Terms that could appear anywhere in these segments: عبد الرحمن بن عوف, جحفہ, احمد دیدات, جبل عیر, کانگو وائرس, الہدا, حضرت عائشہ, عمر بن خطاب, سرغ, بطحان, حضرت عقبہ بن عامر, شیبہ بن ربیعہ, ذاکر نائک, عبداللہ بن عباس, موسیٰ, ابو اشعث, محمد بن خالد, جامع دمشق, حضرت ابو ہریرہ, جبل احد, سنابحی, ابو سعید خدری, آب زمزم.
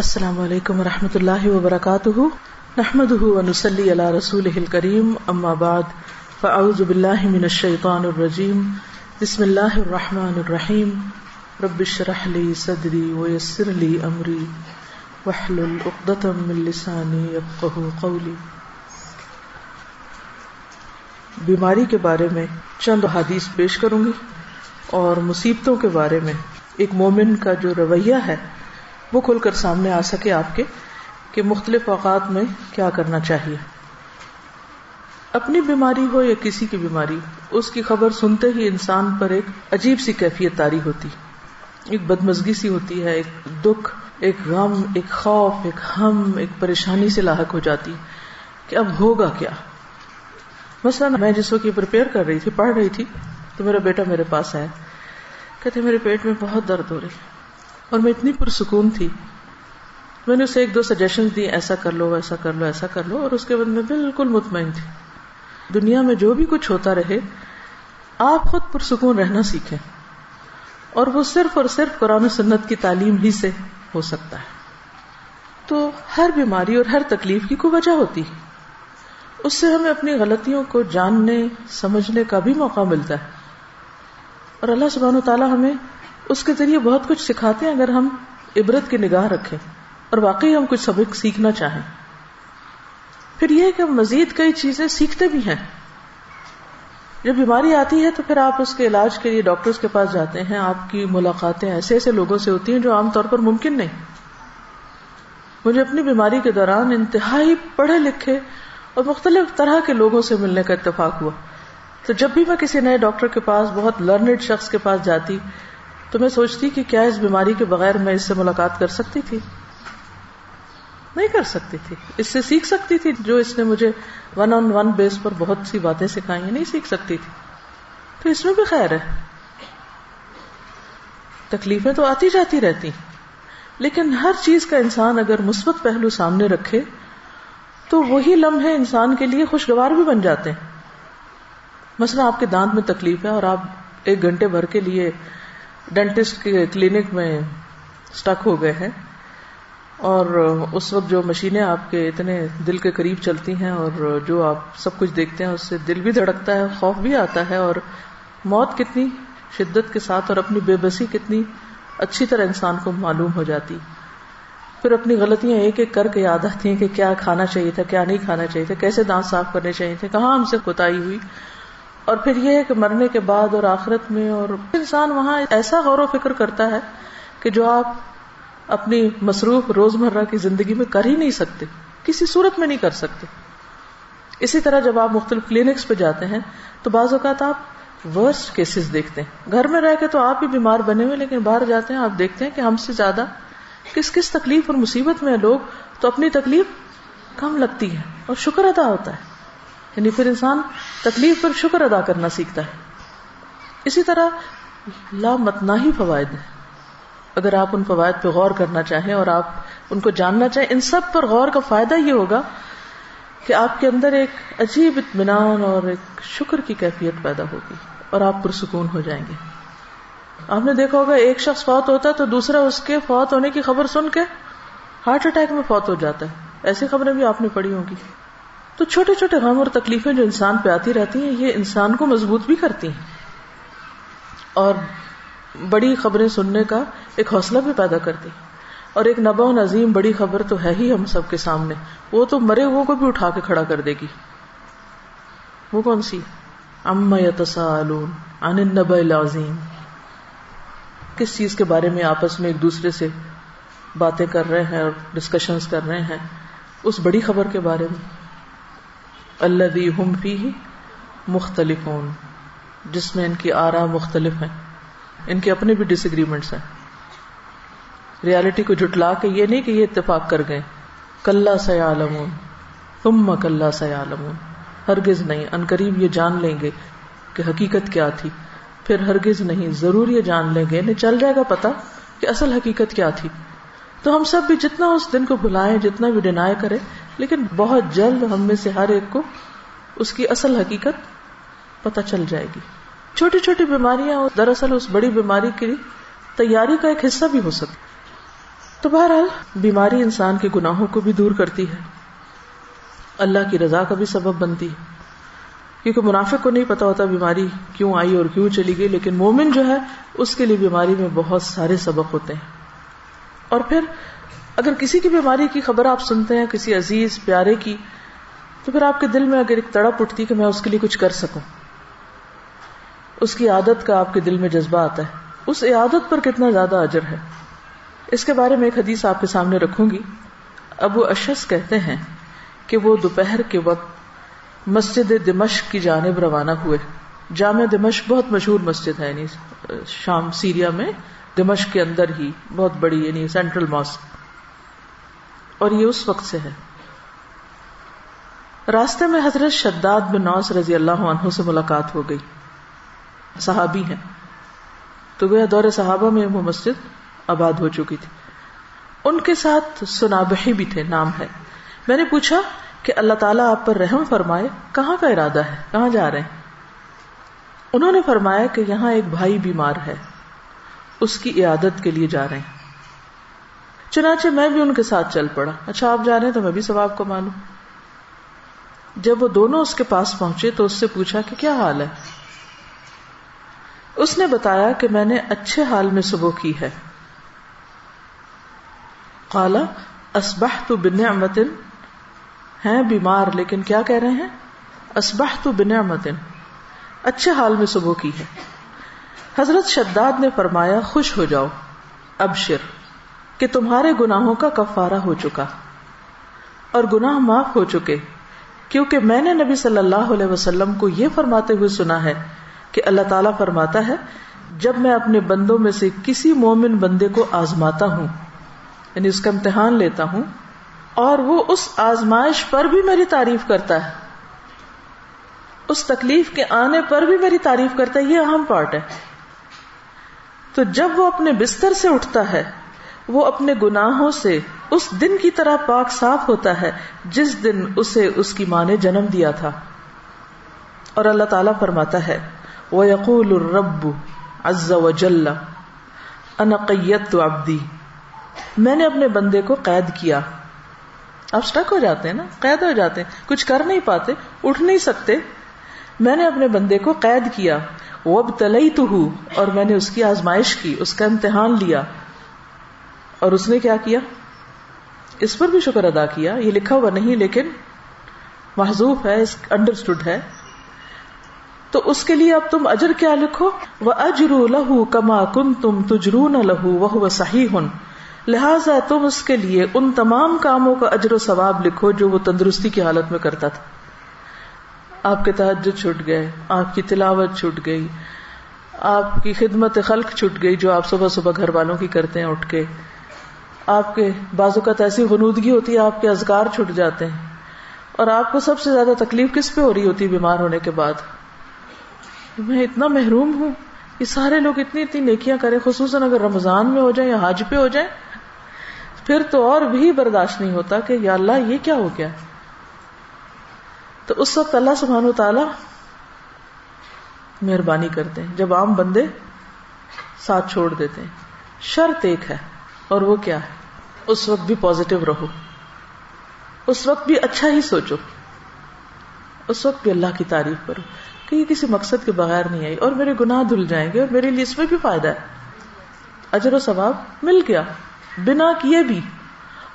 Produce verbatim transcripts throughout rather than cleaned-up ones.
السلام علیکم ورحمۃ اللہ وبرکاتہ، نحمده ونصلی علی رسوله الکریم، اما بعد فاعوذ باللہ من الشیطان الرجیم، بسم اللہ الرحمن الرحیم، رب اشرح لی صدری ویسر لی امری واحلل عقدۃ من لسانی یفقہوا قولی۔ بیماری کے بارے میں چند حدیث پیش کروں گی اور مصیبتوں کے بارے میں ایک مومن کا جو رویہ ہے وہ کھل کر سامنے آ سکے آپ کے، کہ مختلف اوقات میں کیا کرنا چاہیے۔ اپنی بیماری ہو یا کسی کی بیماری، اس کی خبر سنتے ہی انسان پر ایک عجیب سی کیفیت طاری ہوتی، ایک بدمزگی سی ہوتی ہے، ایک دکھ، ایک غم، ایک خوف، ایک ہم، ایک پریشانی سے لاحق ہو جاتی کہ اب ہوگا کیا۔ مثلا میں جس وقت یہ پریپیئر کر رہی تھی، پڑھ رہی تھی، تو میرا بیٹا میرے پاس آیا، کہتے میرے پیٹ میں بہت درد ہو رہی ہے اور میں اتنی پرسکون تھی۔ میں نے اسے ایک دو سجیشنز دی، ایسا کر لو، ایسا کر لو، ایسا کر لو، اور اس کے بعد میں بالکل مطمئن تھی۔ دنیا میں جو بھی کچھ ہوتا رہے، آپ خود پرسکون رہنا سیکھیں، اور وہ صرف اور صرف قرآن و سنت کی تعلیم ہی سے ہو سکتا ہے۔ تو ہر بیماری اور ہر تکلیف کی کوئی وجہ ہوتی ہے، اس سے ہمیں اپنی غلطیوں کو جاننے سمجھنے کا بھی موقع ملتا ہے، اور اللہ سبحانہ و تعالیٰ ہمیں اس کے ذریعے بہت کچھ سکھاتے ہیں اگر ہم عبرت کی نگاہ رکھیں اور واقعی ہم کچھ سبق سیکھنا چاہیں۔ پھر یہ کہ ہم مزید کئی چیزیں سیکھتے بھی ہیں۔ جب بیماری آتی ہے تو پھر آپ اس کے علاج کے لیے ڈاکٹرز کے پاس جاتے ہیں، آپ کی ملاقاتیں ایسے ایسے لوگوں سے ہوتی ہیں جو عام طور پر ممکن نہیں۔ مجھے اپنی بیماری کے دوران انتہائی پڑھے لکھے اور مختلف طرح کے لوگوں سے ملنے کا اتفاق ہوا، تو جب بھی میں کسی نئے ڈاکٹر کے پاس، بہت لرنڈ شخص کے پاس جاتی، تو میں سوچتی کہ کیا اس بیماری کے بغیر میں اس سے ملاقات کر سکتی تھی؟ نہیں کر سکتی تھی۔ اس سے سیکھ سکتی تھی جو اس نے مجھے ون آن ون بیس پر بہت سی باتیں سکھائی ہیں؟ نہیں سیکھ سکتی تھی۔ تو اس میں بھی خیر ہے، تکلیفیں تو آتی جاتی رہتی، لیکن ہر چیز کا انسان اگر مثبت پہلو سامنے رکھے تو وہی لمحے انسان کے لیے خوشگوار بھی بن جاتے ہیں۔ مثلا آپ کے دانت میں تکلیف ہے اور آپ ایک گھنٹے بھر کے لیے ڈینٹسٹ کے کلینک میں سٹک ہو گئے ہیں، اور اس وقت جو مشینیں آپ کے اتنے دل کے قریب چلتی ہیں اور جو آپ سب کچھ دیکھتے ہیں، اس سے دل بھی دھڑکتا ہے، خوف بھی آتا ہے، اور موت کتنی شدت کے ساتھ اور اپنی بے بسی کتنی اچھی طرح انسان کو معلوم ہو جاتی۔ پھر اپنی غلطیاں ایک ایک کر کے یاد آتی ہیں کہ کیا کھانا چاہیے تھا، کیا نہیں کھانا چاہیے تھا، کیسے دانت صاف کرنے چاہیے تھے، کہاں ہم سے کوتاہی ہوئی۔ اور پھر یہ ہے کہ مرنے کے بعد اور آخرت میں، اور انسان وہاں ایسا غور و فکر کرتا ہے کہ جو آپ اپنی مصروف روزمرہ کی زندگی میں کر ہی نہیں سکتے، کسی صورت میں نہیں کر سکتے۔ اسی طرح جب آپ مختلف کلینکس پہ جاتے ہیں تو بعض اوقات آپ ورسٹ کیسز دیکھتے ہیں۔ گھر میں رہ کے تو آپ ہی بیمار بنے ہوئے، لیکن باہر جاتے ہیں آپ دیکھتے ہیں کہ ہم سے زیادہ کس کس تکلیف اور مصیبت میں ہیں لوگ، تو اپنی تکلیف کم لگتی ہے اور شکر ادا ہوتا ہے، یعنی پھر انسان تکلیف پر شکر ادا کرنا سیکھتا ہے۔ اسی طرح لامتناہی فوائد ہیں، اگر آپ ان فوائد پہ غور کرنا چاہیں اور آپ ان کو جاننا چاہیں، ان سب پر غور کا فائدہ یہ ہوگا کہ آپ کے اندر ایک عجیب اطمینان اور ایک شکر کی کیفیت پیدا ہوگی اور آپ پرسکون ہو جائیں گے۔ آپ نے دیکھا ہوگا ایک شخص فوت ہوتا ہے تو دوسرا اس کے فوت ہونے کی خبر سن کے ہارٹ اٹیک میں فوت ہو جاتا ہے، ایسی خبریں بھی آپ نے پڑھی ہوں گی۔ تو چھوٹے چھوٹے غم اور تکلیفیں جو انسان پہ آتی رہتی ہیں، یہ انسان کو مضبوط بھی کرتی ہیں اور بڑی خبریں سننے کا ایک حوصلہ بھی پیدا کرتی ہیں۔ اور ایک نبا عظیم بڑی خبر تو ہے ہی ہم سب کے سامنے، وہ تو مرے ہوئے کو بھی اٹھا کے کھڑا کر دے گی۔ وہ کون سی؟ عما یتساءلون عن النبأ العظیم، کس چیز کے بارے میں آپس میں ایک دوسرے سے باتیں کر رہے ہیں اور ڈسکشنز کر رہے ہیں، اس بڑی خبر کے بارے میں۔ الذی ہم فیہ مختلفون، جس میں ان کی آرا مختلف ہیں، ان کے اپنے بھی ڈس ایگریمنٹس ہیں۔ ریالٹی کو جھٹلا کے یہ نہیں کہ یہ اتفاق کر گئے۔ کلا سیعلمون ثم کلا سیعلمون، ہرگز نہیں، عنقریب یہ جان لیں گے کہ حقیقت کیا تھی، پھر ہرگز نہیں، ضرور یہ جان لیں گے، انہیں چل جائے گا پتہ کہ اصل حقیقت کیا تھی۔ تو ہم سب بھی جتنا اس دن کو بھلائیں، جتنا بھی ڈینائی کریں، لیکن بہت جلد ہم میں سے ہر ایک کو اس کی اصل حقیقت پتہ چل جائے گی۔ چھوٹی چھوٹی بیماریاں دراصل اس بڑی بیماری کی تیاری کا ایک حصہ بھی ہو سکتی۔ تو بہرحال بیماری انسان کے گناہوں کو بھی دور کرتی ہے، اللہ کی رضا کا بھی سبب بنتی ہے، کیونکہ منافق کو نہیں پتہ ہوتا بیماری کیوں آئی اور کیوں چلی گئی، لیکن مومن جو ہے اس کے لیے بیماری میں بہت سارے سبق ہوتے ہیں. اور پھر اگر کسی کی بیماری کی خبر آپ سنتے ہیں، کسی عزیز پیارے کی، تو پھر آپ کے دل میں اگر ایک تڑپ اٹھتی کہ میں اس کے لیے کچھ کر سکوں، اس کی عادت کا آپ کے دل میں جذبہ آتا ہے، اس عادت پر کتنا زیادہ اجر ہے. اس کے بارے میں ایک حدیث آپ کے سامنے رکھوں گی. ابو اشعث کہتے ہیں کہ وہ دوپہر کے وقت مسجد دمشق کی جانب روانہ ہوئے. جامع دمشق بہت مشہور مسجد ہے، یعنی شام سیریا میں دمشق کے اندر ہی بہت بڑی، یعنی سینٹرل ماسک، اور یہ اس وقت سے ہے. راستے میں حضرت شداد بن اوس رضی اللہ عنہ سے ملاقات ہو گئی، صحابی ہیں، تو گویا دور صحابہ میں وہ مسجد آباد ہو چکی تھی. ان کے ساتھ سنابحی بھی تھے، نام ہے. میں نے پوچھا کہ اللہ تعالیٰ آپ پر رحم فرمائے، کہاں کا ارادہ ہے، کہاں جا رہے ہیں؟ انہوں نے فرمایا کہ یہاں ایک بھائی بیمار ہے، اس کی عیادت کے لیے جا رہے ہیں. چنانچہ میں بھی ان کے ساتھ چل پڑا. اچھا آپ جا رہے ہیں تو میں بھی ثواب کما لوں. جب وہ دونوں اس کے پاس پہنچے تو اس سے پوچھا کہ کیا حال ہے؟ اس نے بتایا کہ میں نے اچھے حال میں صبح کی ہے. قال اصبحت بنعمت، ہیں بیمار لیکن کیا کہہ رہے ہیں، اصبحت بنعمت، اچھے حال میں صبح کی ہے. حضرت شداد نے فرمایا خوش ہو جاؤ، ابشر، کہ تمہارے گناہوں کا کفارہ ہو چکا اور گناہ معاف ہو چکے، کیونکہ میں نے نبی صلی اللہ علیہ وسلم کو یہ فرماتے ہوئے سنا ہے کہ اللہ تعالیٰ فرماتا ہے جب میں اپنے بندوں میں سے کسی مومن بندے کو آزماتا ہوں، یعنی اس کا امتحان لیتا ہوں، اور وہ اس آزمائش پر بھی میری تعریف کرتا ہے، اس تکلیف کے آنے پر بھی میری تعریف کرتا ہے، یہ اہم پارٹ ہے، تو جب وہ اپنے بستر سے اٹھتا ہے وہ اپنے گناہوں سے اس دن کی طرح پاک صاف ہوتا ہے جس دن اسے اس کی ماں نے جنم دیا تھا. اور اللہ تعالیٰ فرماتا ہے وَيَقُولُ الرَّبُّ عَزَّ وَجَلَّ أَنَا قَيَّدْتُ عَبْدِي، میں نے اپنے بندے کو قید کیا. آپ سٹک ہو جاتے ہیں نا، قید ہو جاتے ہیں، کچھ کر نہیں پاتے، اٹھ نہیں سکتے. میں نے اپنے بندے کو قید کیا، وَابْتَلَيْتُهُ، اور میں نے اس کی آزمائش کی، اس کا امتحان لیا، اور اس نے کیا کیا، اس پر بھی شکر ادا کیا. یہ لکھا ہوا نہیں لیکن محذوف ہے، انڈرسٹوڈ ہے. تو اس کے لیے اب تم اجر کیا لکھو، وَأَجْرُ لَهُ كَمَا كُنْتُمْ تُجْرُونَ لَهُ وَهُوَ صَحِيحٌ، لہٰذا تم اس کے لیے ان تمام کاموں کا اجر و ثواب لکھو جو وہ تندرستی کی حالت میں کرتا تھا. آپ کے تہجد چھوٹ گئے، آپ کی تلاوت چھوٹ گئی، آپ کی خدمت خلق چھوٹ گئی جو آپ صبح صبح گھر والوں کی کرتے ہیں اٹھ کے، آپ کے بازو کا ایسی غنودگی ہوتی ہے، آپ کے اذکار چھوٹ جاتے ہیں. اور آپ کو سب سے زیادہ تکلیف کس پہ ہو رہی ہوتی ہے بیمار ہونے کے بعد؟ میں اتنا محروم ہوں، یہ سارے لوگ اتنی اتنی نیکیاں کریں، خصوصاً اگر رمضان میں ہو جائیں یا حج پہ ہو جائیں، پھر تو اور بھی برداشت نہیں ہوتا کہ یا اللہ یہ کیا ہو گیا. تو اس وقت اللہ سبحانہ و تعالی مہربانی کرتے ہیں جب عام بندے ساتھ چھوڑ دیتے ہیں. شرط ایک ہے اور وہ کیا ہے، اس وقت بھی پازیٹو رہو، اس وقت بھی اچھا ہی سوچو، اس وقت بھی اللہ کی تعریف کرو کہ یہ کسی مقصد کے بغیر نہیں آئی، اور میرے گناہ دھل جائیں گے، اور میرے لیے اس میں بھی فائدہ ہے، اجر و ثواب مل گیا بنا کیے بھی.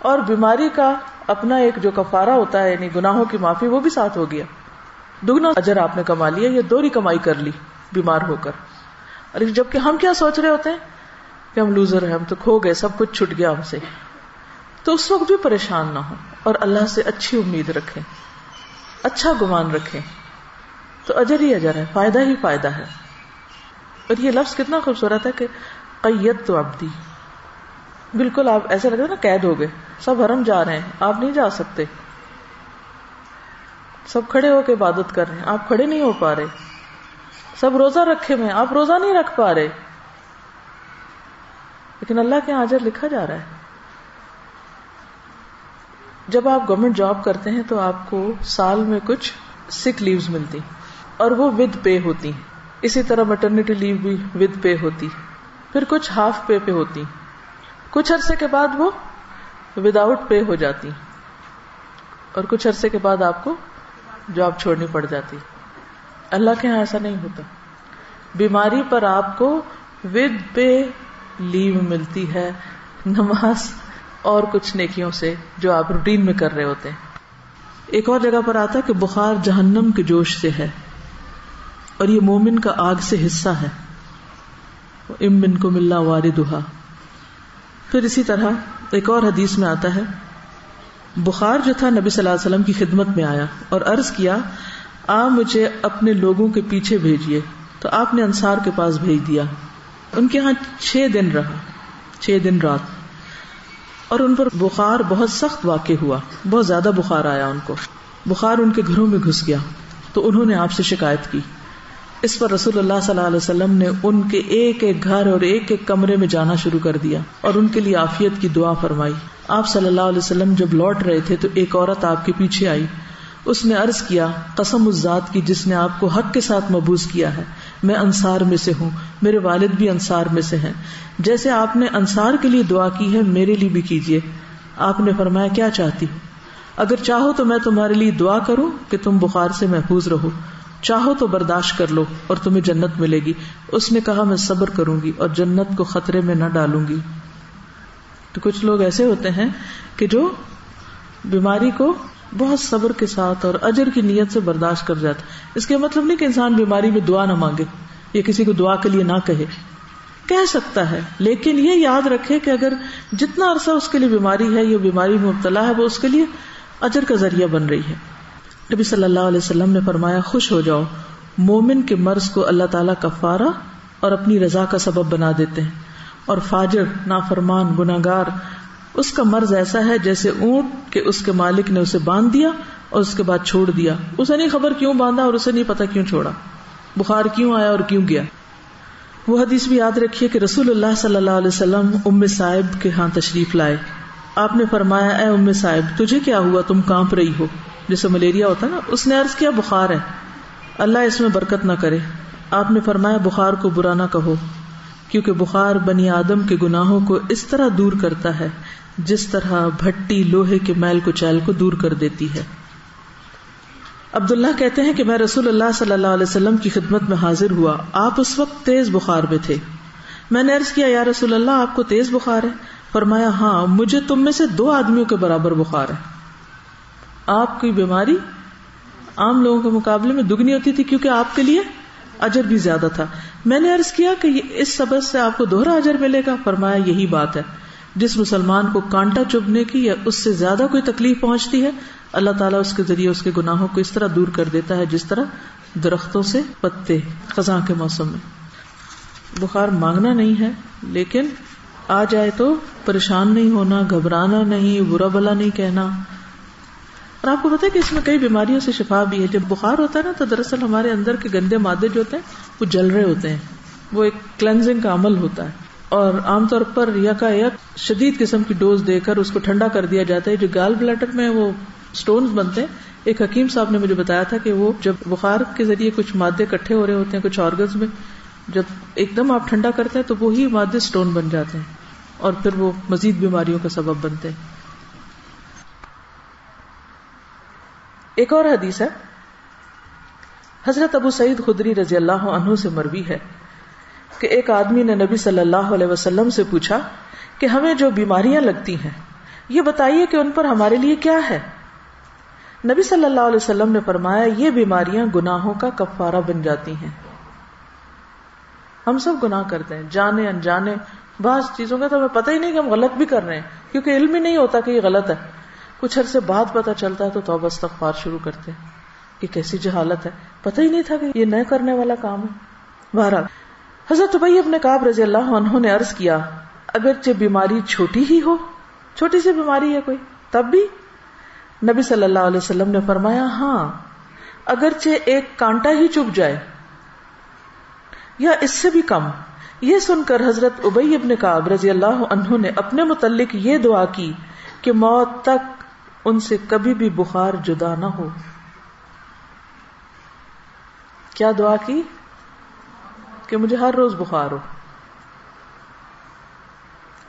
اور بیماری کا اپنا ایک جو کفارہ ہوتا ہے، یعنی گناہوں کی معافی، وہ بھی ساتھ ہو گیا، دگنا اجر آپ نے کما لیا، یہ دوہری کمائی کر لی بیمار ہو کر. اور جبکہ ہم کیا سوچ رہے ہوتے ہیں کہ ہم لوزر ہیں، ہم تو کھو گئے، سب کچھ چھٹ گیا ہم سے. تو اس وقت بھی پریشان نہ ہو اور اللہ سے اچھی امید رکھیں، اچھا گمان رکھیں، تو اجر ہی اجر ہے، فائدہ ہی فائدہ ہے. اور یہ لفظ کتنا خوبصورت ہے کہ قید تو عبدی، بالکل آپ ایسے لگے نا قید ہو گئے، سب حرم جا رہے ہیں، آپ نہیں جا سکتے، سب کھڑے ہو کے عبادت کر رہے ہیں، آپ کھڑے نہیں ہو پا رہے، سب روزہ رکھے ہوئے ہیں، آپ روزہ نہیں رکھ پا رہے، لیکن اللہ کے اجر لکھا جا رہا ہے. جب آپ گورنمنٹ جاب کرتے ہیں تو آپ کو سال میں کچھ سک لیوز ملتی اور وہ ود پے ہوتی، اسی طرح میٹرنیٹی لیو بھی ود پے ہوتی، پھر کچھ ہاف پے پہ ہوتی. کچھ عرصے کے بعد وہ وداؤٹ پے ہو جاتی اور کچھ عرصے کے بعد آپ کو جاب چھوڑنی پڑ جاتی. اللہ کے ہاں ایسا نہیں ہوتا. بیماری پر آپ کو ود پے لیو ملتی ہے نماز اور کچھ نیکیوں سے جو آپ روٹین میں کر رہے ہوتے ہیں. ایک اور جگہ پر آتا ہے کہ بخار جہنم کے جوش سے ہے اور یہ مومن کا آگ سے حصہ ہے. ام منکم الا واردھا. پھر اسی طرح ایک اور حدیث میں آتا ہے بخار جو تھا نبی صلی اللہ علیہ وسلم کی خدمت میں آیا اور عرض کیا آپ مجھے اپنے لوگوں کے پیچھے بھیجیے, تو آپ نے انصار کے پاس بھیج دیا. ان کے ہاں چھ دن رہا, چھ دن رات, اور ان پر بخار بہت سخت واقع ہوا, بہت زیادہ بخار آیا ان کو, بخار ان کے گھروں میں گھس گیا. تو انہوں نے آپ سے شکایت کی. اس پر رسول اللہ صلی اللہ علیہ وسلم نے ان کے ایک ایک گھر اور ایک ایک کمرے میں جانا شروع کر دیا اور ان کے لیے عافیت کی دعا فرمائی. آپ صلی اللہ علیہ وسلم جب لوٹ رہے تھے تو ایک عورت آپ کے پیچھے آئی. اس نے عرض کیا قسم اس ذات کی جس نے آپ کو حق کے ساتھ مبعوث کیا ہے, میں انصار میں سے ہوں, میرے والد بھی انصار میں سے ہیں, جیسے آپ نے انصار کے لیے دعا کی ہے میرے لیے بھی کیجیے. آپ نے فرمایا کیا چاہتی ہوں, اگر چاہو تو میں تمہارے لیے دعا کروں کہ تم بخار سے محفوظ رہو, چاہو تو برداشت کر لو اور تمہیں جنت ملے گی. اس نے کہا میں صبر کروں گی اور جنت کو خطرے میں نہ ڈالوں گی. تو کچھ لوگ ایسے ہوتے ہیں کہ جو بیماری کو بہت صبر کے ساتھ اور اجر کی نیت سے برداشت کر جاتا. اس کے مطلب نہیں کہ انسان بیماری میں دعا نہ مانگے یا کسی کو دعا کے لیے نہ کہے, کہہ سکتا ہے, لیکن یہ یاد رکھے کہ اگر جتنا عرصہ اس کے لیے بیماری ہے یا بیماری میں مبتلا ہے وہ اس کے لیے اجر کا ذریعہ بن رہی ہے. نبی صلی اللہ علیہ وسلم نے فرمایا خوش ہو جاؤ, مومن کے مرض کو اللہ تعالیٰ کفارہ اور اپنی رضا کا سبب بنا دیتے ہیں, اور فاجر نافرمان گناہگار اس کا مرض ایسا ہے جیسے اونٹ کہ اس کے مالک نے اسے باندھ دیا اور اس کے بعد چھوڑ دیا, اسے نہیں خبر کیوں باندھا اور اسے نہیں پتا کیوں چھوڑا, بخار کیوں آیا اور کیوں گیا. وہ حدیث بھی یاد رکھیے کہ رسول اللہ صلی اللہ علیہ وسلم ام سائب کے ہاں تشریف لائے. آپ نے فرمایا اے ام سائب تجھے کیا ہوا, تم کانپ رہی ہو, جیسے ملیریا ہوتا ہے نا. اس نے عرض کیا بخار ہے, اللہ اس میں برکت نہ کرے. آپ نے فرمایا بخار کو برا نہ کہو کیونکہ بخار بنی آدم کے گناہوں کو اس طرح دور کرتا ہے جس طرح بھٹی لوہے کے میل کچیل کو دور کر دیتی ہے. عبداللہ کہتے ہیں کہ میں رسول اللہ صلی اللہ علیہ وسلم کی خدمت میں حاضر ہوا, آپ اس وقت تیز بخار میں تھے. میں نے عرض کیا یا رسول اللہ آپ کو تیز بخار ہے؟ فرمایا ہاں, مجھے تم میں سے دو آدمیوں کے برابر بخار ہے. آپ کی بیماری عام لوگوں کے مقابلے میں دگنی ہوتی تھی کیونکہ آپ کے لیے اجر بھی زیادہ تھا. میں نے عرض کیا کہ اس سبب سے آپ کو دوہرا اجر ملے گا. فرمایا یہی بات ہے, جس مسلمان کو کانٹا چبھنے کی یا اس سے زیادہ کوئی تکلیف پہنچتی ہے اللہ تعالیٰ اس کے ذریعے اس کے گناہوں کو اس طرح دور کر دیتا ہے جس طرح درختوں سے پتے خزاں کے موسم میں. بخار مانگنا نہیں ہے, لیکن آ جائے تو پریشان نہیں ہونا, گھبرانا نہیں, برا بھلا نہیں کہنا. اور آپ کو پتا ہے کہ اس میں کئی بیماریوں سے شفا بھی ہے. جب بخار ہوتا ہے نا تو دراصل ہمارے اندر کے گندے مادے جو ہوتے ہیں وہ جل رہے ہوتے ہیں, وہ ایک کلینزنگ کا عمل ہوتا ہے, اور عام طور پر یکا یک شدید قسم کی ڈوز دے کر اس کو ٹھنڈا کر دیا جاتا ہے. جو گال بلیڈر میں وہ سٹونز بنتے ہیں, ایک حکیم صاحب نے مجھے بتایا تھا کہ وہ جب بخار کے ذریعے کچھ مادے اکٹھے ہو رہے ہوتے ہیں کچھ آرگنز میں, جب ایک دم آپ ٹھنڈا کرتے ہیں تو وہی مادے سٹون بن جاتے ہیں اور پھر وہ مزید بیماریوں کا سبب بنتے ہیں. ایک اور حدیث ہے حضرت ابو سعید خدری رضی اللہ عنہ سے مروی ہے کہ ایک آدمی نے نبی صلی اللہ علیہ وسلم سے پوچھا کہ ہمیں جو بیماریاں لگتی ہیں یہ بتائیے کہ ان پر ہمارے لیے کیا ہے. نبی صلی اللہ علیہ وسلم نے فرمایا یہ بیماریاں گناہوں کا کفارہ بن جاتی ہیں. ہم سب گناہ کرتے ہیں جانے انجانے, بعض چیزوں کا تو ہمیں پتہ ہی نہیں کہ ہم غلط بھی کر رہے ہیں کیونکہ علم ہی نہیں ہوتا کہ یہ غلط ہے. کچھ عرصے بعد پتہ چلتا ہے تو توبہ استغفار شروع کرتے ہیں کہ کیسی جہالت ہے, پتہ ہی نہیں تھا کہ یہ نہ کرنے والا کام ہے. بہرحال حضرت ابی بن کعب رضی اللہ عنہ نے عرض کیا اگرچہ بیماری چھوٹی ہی ہو, چھوٹی سی بیماری ہے کوئی, تب بھی؟ نبی صلی اللہ علیہ وسلم نے فرمایا ہاں, اگرچہ ایک کانٹا ہی چبھ جائے یا اس سے بھی کم. یہ سن کر حضرت ابی بن کعب رضی اللہ عنہ نے اپنے متعلق یہ دعا کی کہ موت تک ان سے کبھی بھی بخار جدا نہ ہو. کیا دعا کی؟ کہ مجھے ہر روز بخار ہو.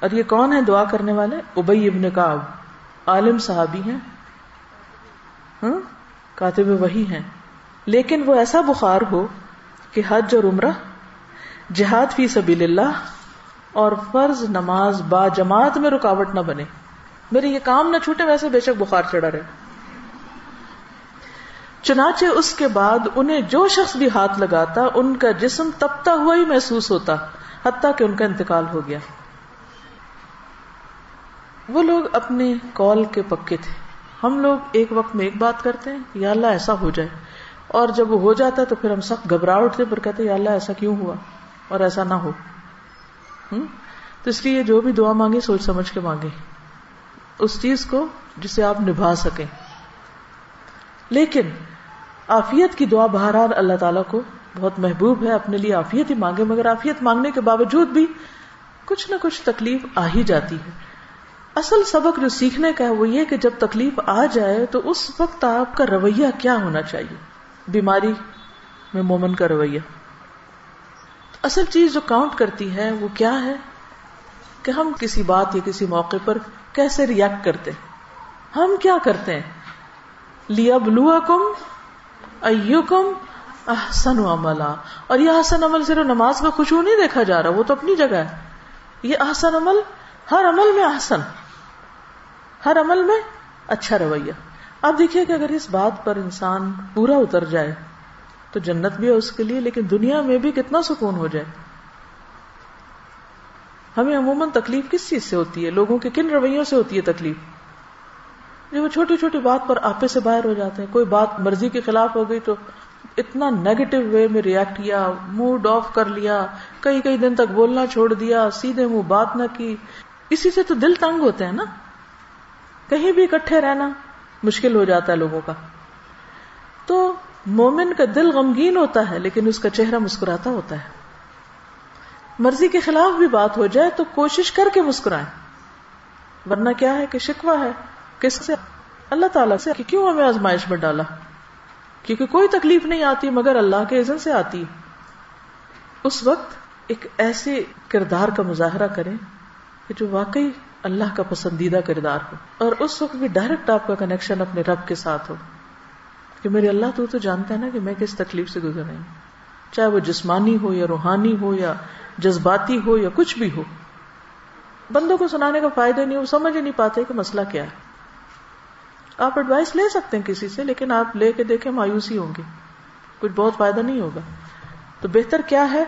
اور یہ کون ہے دعا کرنے والے؟ ابی بن کعب، عالم صحابی ہیں، ہاں کاتب وحی ہیں، لیکن وہ ایسا بخار ہو کہ حج اور عمرہ، جہاد فی سبیل اللہ اور فرض نماز با جماعت میں رکاوٹ نہ بنے، میرے یہ کام نہ چھوٹے، ویسے بے شک بخار چڑھا رہے. چنانچہ اس کے بعد انہیں جو شخص بھی ہاتھ لگاتا ان کا جسم تپتا ہوا ہی محسوس ہوتا، حتیٰ کہ ان کا انتقال ہو گیا. وہ لوگ اپنے قول کے پکے تھے. ہم لوگ ایک وقت میں ایک بات کرتے ہیں، یا اللہ ایسا ہو جائے، اور جب وہ ہو جاتا ہے تو پھر ہم سب گھبراہ اٹھتے، پر کہتے ہیں یا اللہ ایسا کیوں ہوا اور ایسا نہ ہو. تو اس لیے جو بھی دعا مانگے سوچ سمجھ کے مانگے، اس چیز کو جسے آپ نبھا سکیں. لیکن عافیت کی دعا بہرحال اللہ تعالیٰ کو بہت محبوب ہے، اپنے لیے عافیت ہی مانگے، مگر عافیت مانگنے کے باوجود بھی کچھ نہ کچھ تکلیف آ ہی جاتی ہے. اصل سبق جو سیکھنے کا ہے وہ یہ کہ جب تکلیف آ جائے تو اس وقت آپ کا رویہ کیا ہونا چاہیے. بیماری میں مومن کا رویہ، اصل چیز جو کاؤنٹ کرتی ہے وہ کیا ہے، کہ ہم کسی بات یا کسی موقع پر کیسے ریئیکٹ کرتے ہیں، ہم کیا کرتے ہیں. لِيَبْلُوَكُمْ أَيُّكُمْ أَحْسَنُ عَمَلًا، اور یہ احسن عمل صرف نماز میں خشوع نہیں دیکھا جا رہا، وہ تو اپنی جگہ ہے. یہ احسن عمل ہر عمل میں احسن، ہر عمل میں اچھا رویہ. آپ دیکھیے کہ اگر اس بات پر انسان پورا اتر جائے تو جنت بھی ہے اس کے لیے، لیکن دنیا میں بھی کتنا سکون ہو جائے. ہمیں عموماً تکلیف کس چیز سے ہوتی ہے، لوگوں کے کن رویوں سے ہوتی ہے تکلیف. وہ چھوٹی چھوٹی بات پر آپے سے باہر ہو جاتے ہیں، کوئی بات مرضی کے خلاف ہو گئی تو اتنا نیگیٹو وے میں ریئیکٹ کیا، موڈ آف کر لیا، کئی کئی دن تک بولنا چھوڑ دیا، سیدھے منہ بات نہ کی. اسی سے تو دل تنگ ہوتے ہیں نا، کہیں بھی اکٹھے رہنا مشکل ہو جاتا ہے لوگوں کا. تو مومن کا دل غمگین ہوتا ہے لیکن اس کا چہرہ مسکراتا ہوتا ہے. مرضی کے خلاف بھی بات ہو جائے تو کوشش کر کے مسکرائیں، ورنہ کیا ہے کہ شکوہ ہے کس سے؟ اللہ تعالیٰ سے، کہ کیوں ہمیں آزمائش میں ڈالا، کیونکہ کوئی تکلیف نہیں آتی مگر اللہ کے اذن سے آتی. اس وقت ایک ایسے کردار کا مظاہرہ کریں کہ جو واقعی اللہ کا پسندیدہ کردار ہو، اور اس وقت بھی ڈائریکٹ آپ کا کنیکشن اپنے رب کے ساتھ ہو کہ میرے اللہ تو تو جانتا ہے نا کہ میں کس تکلیف سے گزر رہی ہوں، چاہے وہ جسمانی ہو یا روحانی ہو یا جذباتی ہو یا کچھ بھی ہو. بندوں کو سنانے کا فائدہ نہیں، وہ سمجھ ہی نہیں پاتے کہ مسئلہ کیا ہے. آپ ایڈوائس لے سکتے ہیں کسی سے، لیکن آپ لے کے دیکھیں مایوسی ہوں گے، کچھ بہت فائدہ نہیں ہوگا. تو بہتر کیا ہے،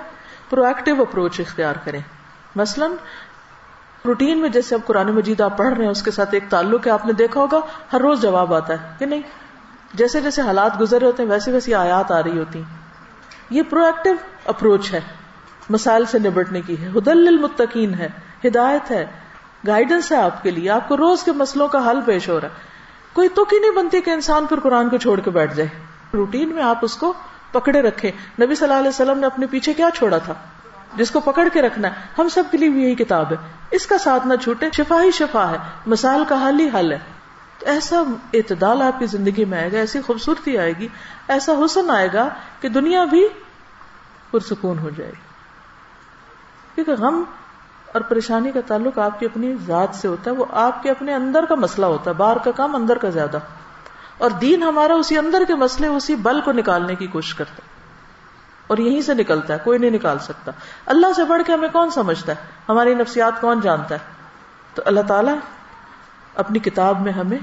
پرو ایکٹیو اپروچ اختیار کریں. مثلا روٹین میں جیسے اب قرآن مجید آپ پڑھ رہے ہیں، اس کے ساتھ ایک تعلق ہے. آپ نے دیکھا ہوگا ہر روز جواب آتا ہے کہ نہیں، جیسے جیسے حالات گزر رہے ہوتے ہیں ویسے ویسے آیات آ رہی ہوتی ہیں. یہ پرو ایکٹیو اپروچ ہے، مسائل سے نبٹنے کی ہے. ہدی للمتقین ہے، ہدایت ہے، گائیڈنس ہے آپ کے لیے. آپ کو روز کے مسئلوں کا حل پیش ہو رہا ہے. کوئی تک ہی نہیں بنتی کہ انسان پھر قرآن کو چھوڑ کے بیٹھ جائے. روٹین میں آپ اس کو پکڑے رکھیں. نبی صلی اللہ علیہ وسلم نے اپنے پیچھے کیا چھوڑا تھا، جس کو پکڑ کے رکھنا ہے. ہم سب کے لیے بھی یہی کتاب ہے، اس کا ساتھ نہ چھوٹے. شفا ہی شفا ہے، مسائل کا حل ہی حل ہے. تو ایسا اعتدال آپ کی زندگی میں آئے گا، ایسی خوبصورتی آئے گی، ایسا حسن آئے گا کہ دنیا بھی پرسکون ہو جائے گی. کیونکہ غم اور پریشانی کا تعلق آپ کی اپنی ذات سے ہوتا ہے، وہ آپ کے اپنے اندر کا مسئلہ ہوتا ہے، باہر کا کام اندر کا زیادہ. اور دین ہمارا اسی اندر کے مسئلے، اسی بل کو نکالنے کی کوشش کرتا ہے، اور یہیں سے نکلتا ہے، کوئی نہیں نکال سکتا. اللہ سے بڑھ کے ہمیں کون سمجھتا ہے، ہماری نفسیات کون جانتا ہے. تو اللہ تعالیٰ اپنی کتاب میں ہمیں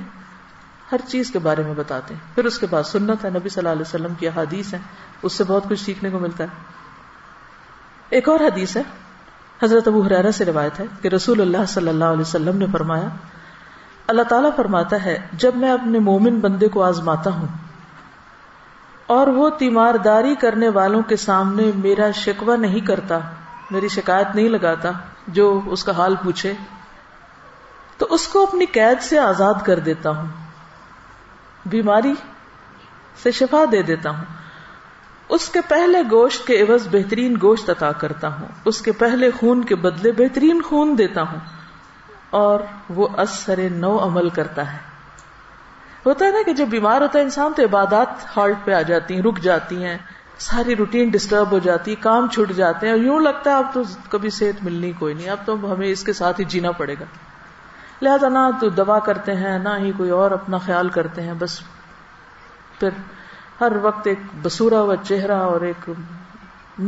ہر چیز کے بارے میں بتاتے ہیں. پھر اس کے بعد سنت ہے، نبی صلی اللہ علیہ وسلم کی احادیث ہیں، اس سے بہت کچھ سیکھنے کو ملتا ہے. ایک اور حدیث ہے، حضرت ابو ہریرہ سے روایت ہے کہ رسول اللہ صلی اللہ علیہ وسلم نے فرمایا، اللہ تعالیٰ فرماتا ہے جب میں اپنے مومن بندے کو آزماتا ہوں اور وہ تیمارداری کرنے والوں کے سامنے میرا شکوہ نہیں کرتا، میری شکایت نہیں لگاتا، جو اس کا حال پوچھے، تو اس کو اپنی قید سے آزاد کر دیتا ہوں، بیماری سے شفا دے دیتا ہوں، اس کے پہلے گوشت کے عوض بہترین گوشت عطا کرتا ہوں، اس کے پہلے خون کے بدلے بہترین خون دیتا ہوں، اور وہ اثر نو عمل کرتا ہے. ہوتا ہے نا کہ جب بیمار ہوتا ہے انسان تو عبادات ہالٹ پہ آ جاتی ہیں، رک جاتی ہیں، ساری روٹین ڈسٹرب ہو جاتی, کام چھٹ جاتے ہیں, اور یوں لگتا ہے اب تو کبھی صحت ملنی کوئی نہیں, اب تو ہمیں اس کے ساتھ ہی جینا پڑے گا. لہذا نہ تو دوا کرتے ہیں نہ ہی کوئی اور اپنا خیال کرتے ہیں, بس پھر ہر وقت ایک بسورا ہوا چہرہ اور ایک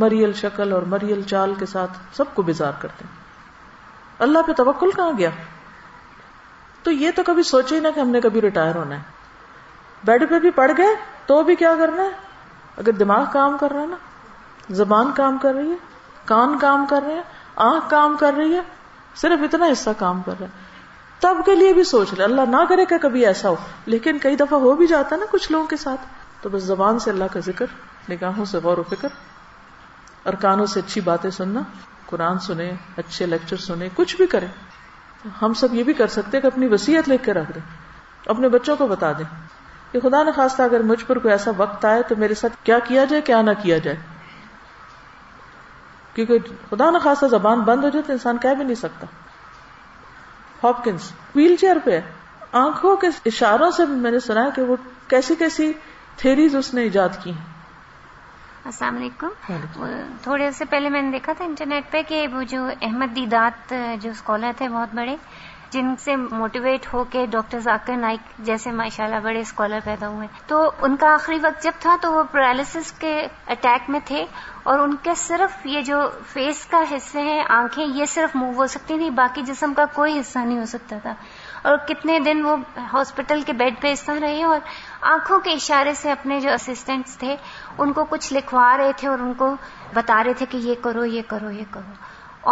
مریل شکل اور مریل چال کے ساتھ سب کو بیزار کرتے ہیں. اللہ پہ توکل کہاں گیا؟ تو یہ تو کبھی سوچے ہی نہ کہ ہم نے کبھی ریٹائر ہونا ہے. بیڈ پہ بھی پڑ گئے تو بھی کیا کرنا ہے؟ اگر دماغ کام کر رہا ہے نا, زبان کام کر رہی ہے, کان کام کر رہے ہیں, آنکھ کام کر رہی ہے, صرف اتنا حصہ کام کر رہا ہے, تب کے لیے بھی سوچ لے. اللہ نہ کرے کہ کبھی ایسا ہو, لیکن کئی دفعہ ہو بھی جاتا نا کچھ لوگوں کے ساتھ. تو بس زبان سے اللہ کا ذکر, نگاہوں سے غور و فکر, اور کانوں سے اچھی باتیں سننا, قرآن سنیں, اچھے لیکچر سنیں, کچھ بھی کریں. ہم سب یہ بھی کر سکتے کہ اپنی وصیت لکھ کے رکھ دیں, اپنے بچوں کو بتا دیں کہ خدا نہ خواستہ اگر مجھ پر کوئی ایسا وقت آئے تو میرے ساتھ کیا کیا جائے, کیا نہ کیا جائے. کیونکہ خدا نہ خواستہ زبان بند ہو جائے تو انسان کہہ بھی نہیں سکتا. ہاپکنس ویل چیئر پہ ہے, آنکھوں کے اشاروں سے میں نے سنا ہے کہ وہ کیسی کیسی تھیریز اس نے ایجاد کی ہیں. السلام علیکم. تھوڑے سے پہلے میں نے دیکھا تھا انٹرنیٹ پہ کہ وہ جو احمد دیدات جو اسکالر تھے بہت بڑے, جن سے موٹیویٹ ہو کے ڈاکٹر ذاکر نائک جیسے ماشاءاللہ بڑے اسکالر پیدا ہوئے, تو ان کا آخری وقت جب تھا تو وہ پیرالسس کے اٹیک میں تھے, اور ان کے صرف یہ جو فیس کا حصے ہیں, آنکھیں, یہ صرف موو ہو سکتی تھیں, باقی جسم کا کوئی حصہ نہیں ہو سکتا تھا. اور کتنے دن وہ ہاسپٹل کے بیڈ پہ اس طرح رہے, اور آنکھوں کے اشارے سے اپنے جو اسسٹنٹس تھے ان کو کچھ لکھوا رہے تھے اور ان کو بتا رہے تھے کہ یہ کرو یہ کرو یہ کرو.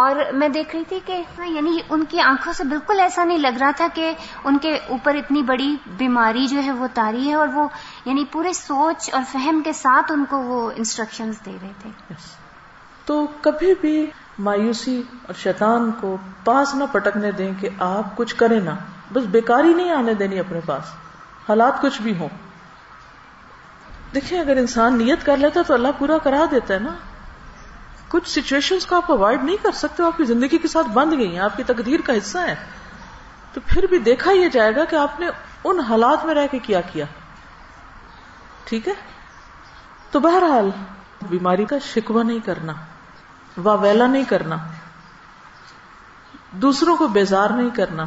اور میں دیکھ رہی تھی کہ یعنی ان کی آنکھوں سے بالکل ایسا نہیں لگ رہا تھا کہ ان کے اوپر اتنی بڑی بیماری جو ہے وہ طاری ہے, اور وہ یعنی پورے سوچ اور فہم کے ساتھ ان کو وہ انسٹرکشنز دے رہے تھے. yes. تو کبھی بھی مایوسی اور شیطان کو پاس نہ پٹکنے دیں کہ آپ کچھ کریں نہ, بس بیکاری نہیں آنے دینی اپنے پاس, حالات کچھ بھی ہوں. دیکھیں اگر انسان نیت کر لیتا تو اللہ پورا کرا دیتا ہے نا. کچھ سچویشنز کو آپ اوائڈ نہیں کر سکتے, آپ کی زندگی کے ساتھ بند گئی ہیں, آپ کی تقدیر کا حصہ ہے, تو پھر بھی دیکھا یہ جائے گا کہ آپ نے ان حالات میں رہ کے کیا کیا. ٹھیک ہے, تو بہرحال بیماری کا شکوہ نہیں کرنا, واویلا نہیں کرنا, دوسروں کو بیزار نہیں کرنا,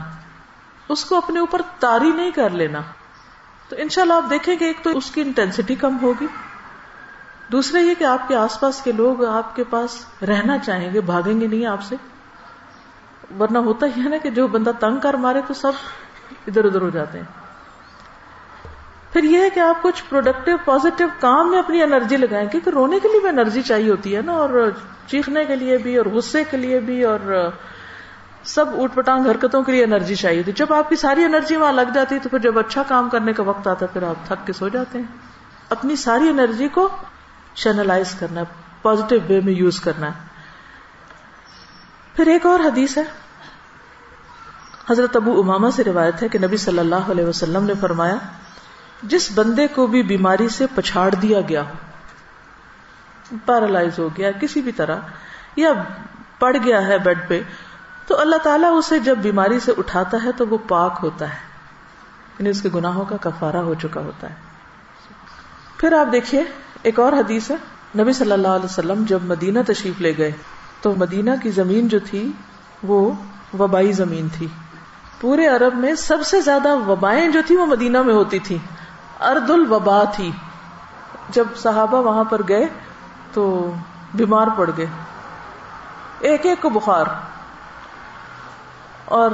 اس کو اپنے اوپر طاری نہیں کر لینا. تو انشاءاللہ آپ دیکھیں گے ایک تو اس کی انٹینسٹی کم ہوگی, دوسرا یہ کہ آپ کے آس پاس کے لوگ آپ کے پاس رہنا چاہیں گے, بھاگیں گے نہیں آپ سے. ورنہ ہوتا ہی ہے نا کہ جو بندہ تنگ کر مارے تو سب ادھر ادھر ہو جاتے ہیں. پھر یہ ہے کہ آپ کچھ پروڈکٹیو پازیٹیو کام میں اپنی انرجی لگائیں, کیونکہ رونے کے لیے بھی انرجی چاہیے ہوتی ہے نا, اور چیخنے کے لیے بھی, اور غصے کے لیے بھی, اور سب اوٹ پٹانگ حرکتوں کے لیے انرجی چاہیے ہوتی ہے. جب آپ کی ساری انرجی وہاں لگ جاتی ہے تو پھر جب اچھا کام کرنے کا وقت آتا ہے پھر آپ تھک کے سو جاتے ہیں. اپنی ساری انرجی کو چینلائز کرنا ہے, پازیٹیو وے میں یوز کرنا ہے. پھر ایک اور حدیث ہے, حضرت ابو امامہ سے روایت ہے کہ نبی صلی اللہ علیہ وسلم نے فرمایا, جس بندے کو بھی بیماری سے پچھاڑ دیا گیا ہو, پیرالائز ہو گیا کسی بھی طرح یا پڑ گیا ہے بیڈ پہ, تو اللہ تعالیٰ اسے جب بیماری سے اٹھاتا ہے تو وہ پاک ہوتا ہے, یعنی اس کے گناہوں کا کفارہ ہو چکا ہوتا ہے. پھر آپ دیکھیے ایک اور حدیث ہے, نبی صلی اللہ علیہ وسلم جب مدینہ تشریف لے گئے تو مدینہ کی زمین جو تھی وہ وبائی زمین تھی. پورے عرب میں سب سے زیادہ وبائیں جو تھی وہ مدینہ میں ہوتی تھی, ارض الوبا تھی. جب صحابہ وہاں پر گئے تو بیمار پڑ گئے, ایک ایک کو بخار, اور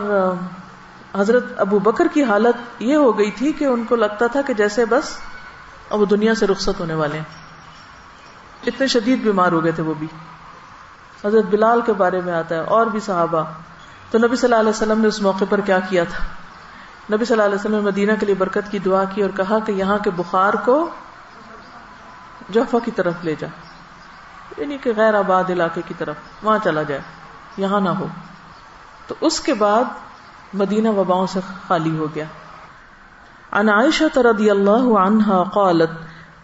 حضرت ابو بکر کی حالت یہ ہو گئی تھی کہ ان کو لگتا تھا کہ جیسے بس اب وہ دنیا سے رخصت ہونے والے ہیں, اتنے شدید بیمار ہو گئے تھے. وہ بھی حضرت بلال کے بارے میں آتا ہے, اور بھی صحابہ. تو نبی صلی اللہ علیہ وسلم نے اس موقع پر کیا کیا تھا؟ نبی صلی اللہ علیہ وسلم نے مدینہ کے لیے برکت کی دعا کی اور کہا کہ یہاں کے بخار کو جحفہ کی طرف لے جا, یعنی کہ غیر آباد علاقے کی طرف, وہاں چلا جائے, یہاں نہ ہو. تو اس کے بعد مدینہ وباؤں سے خالی ہو گیا. عن عائشة رضی اللہ عنہا قالت,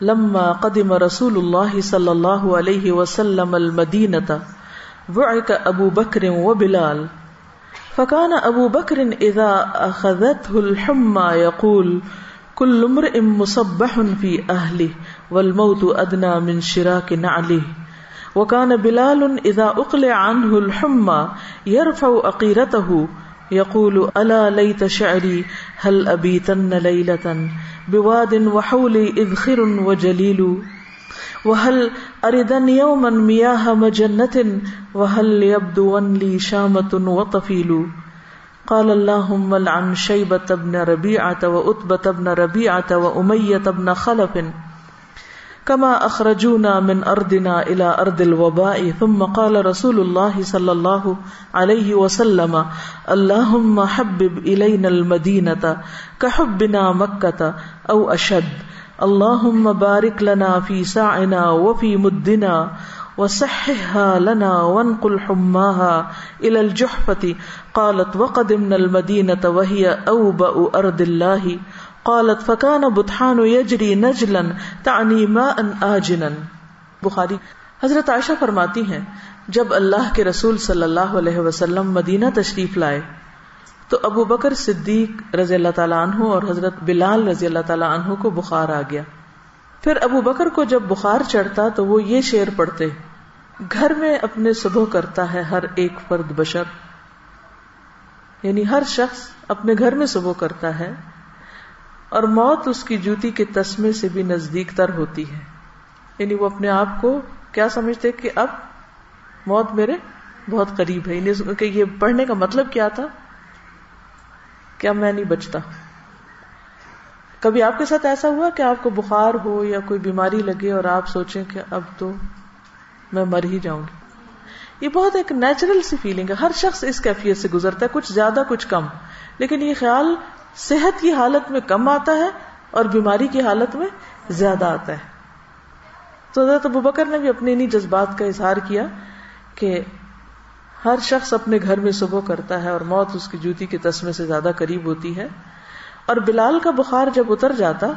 لما قدم رسول اللہ صلی اللہ علیہ وسلم المدینہ وعک ابو بکر و بلال, فکان ابو بکر اذا اخذته الحمى یقول کل امرئ مصبح فی اہلہ والموت ادنی من شراک نعلہ وکان بلال اذا اقلع عنہ الحمى یرفع عقیرتہ یقول الا لیت شعری هل ابیتن لیلۃ بواد وحولی اذخر وجلیل وهل اردن یوما میاہ مجنۃ وهل یبدون لی شامۃ وطفیل قال اللهم لعن شيبة بن ربيعة وعتبة بن ربيعة وأمية بن خلف كما أخرجونا من أرضنا إلى أرض الوباء ثم قال رسول الله صلى الله عليه وسلم اللهم حبب إلينا المدينة كحبنا مكة أو أشد اللهم بارك لنا في ساعنا وفي مدنا وصححها لنا وانقل حماها إلى الجحفة قالت وقدمنا المدينة وهي أوبأ أرض الله قالت فكان بطحان يجري نجلا تعني ماء آجنا. بخاری. حضرت عائشہ فرماتی ہیں جب اللہ کے رسول صلی اللہ علیہ وسلم مدینہ تشریف لائے تو ابو بکر صدیق رضی اللہ تعالیٰ عنہ اور حضرت بلال رضی اللہ تعالیٰ عنہ کو بخار آ گیا. پھر ابو بکر کو جب بخار چڑھتا تو وہ یہ شعر پڑھتے گھر میں اپنے صبح کرتا ہے ہر ایک فرد بشر، یعنی ہر شخص اپنے گھر میں صبح کرتا ہے اور موت اس کی جوتی کے تسمے سے بھی نزدیک تر ہوتی ہے. یعنی وہ اپنے آپ کو کیا سمجھتے کہ اب موت میرے بہت قریب ہے. یعنی کہ یہ پڑھنے کا مطلب کیا تھا؟ کیا میں نہیں بچتا؟ کبھی آپ کے ساتھ ایسا ہوا کہ آپ کو بخار ہو یا کوئی بیماری لگے اور آپ سوچیں کہ اب تو میں مر ہی جاؤں گی؟ یہ بہت ایک نیچرل سی فیلنگ ہے، ہر شخص اس کیفیت سے گزرتا ہے، کچھ زیادہ کچھ کم، لیکن یہ خیال صحت کی حالت میں کم آتا ہے اور بیماری کی حالت میں زیادہ آتا ہے. تو حضرت ابوبکر نے بھی اپنے انہیں جذبات کا اظہار کیا کہ ہر شخص اپنے گھر میں صبح کرتا ہے اور موت اس کی جوتی کے تسمے سے زیادہ قریب ہوتی ہے. اور بلال کا بخار جب اتر جاتا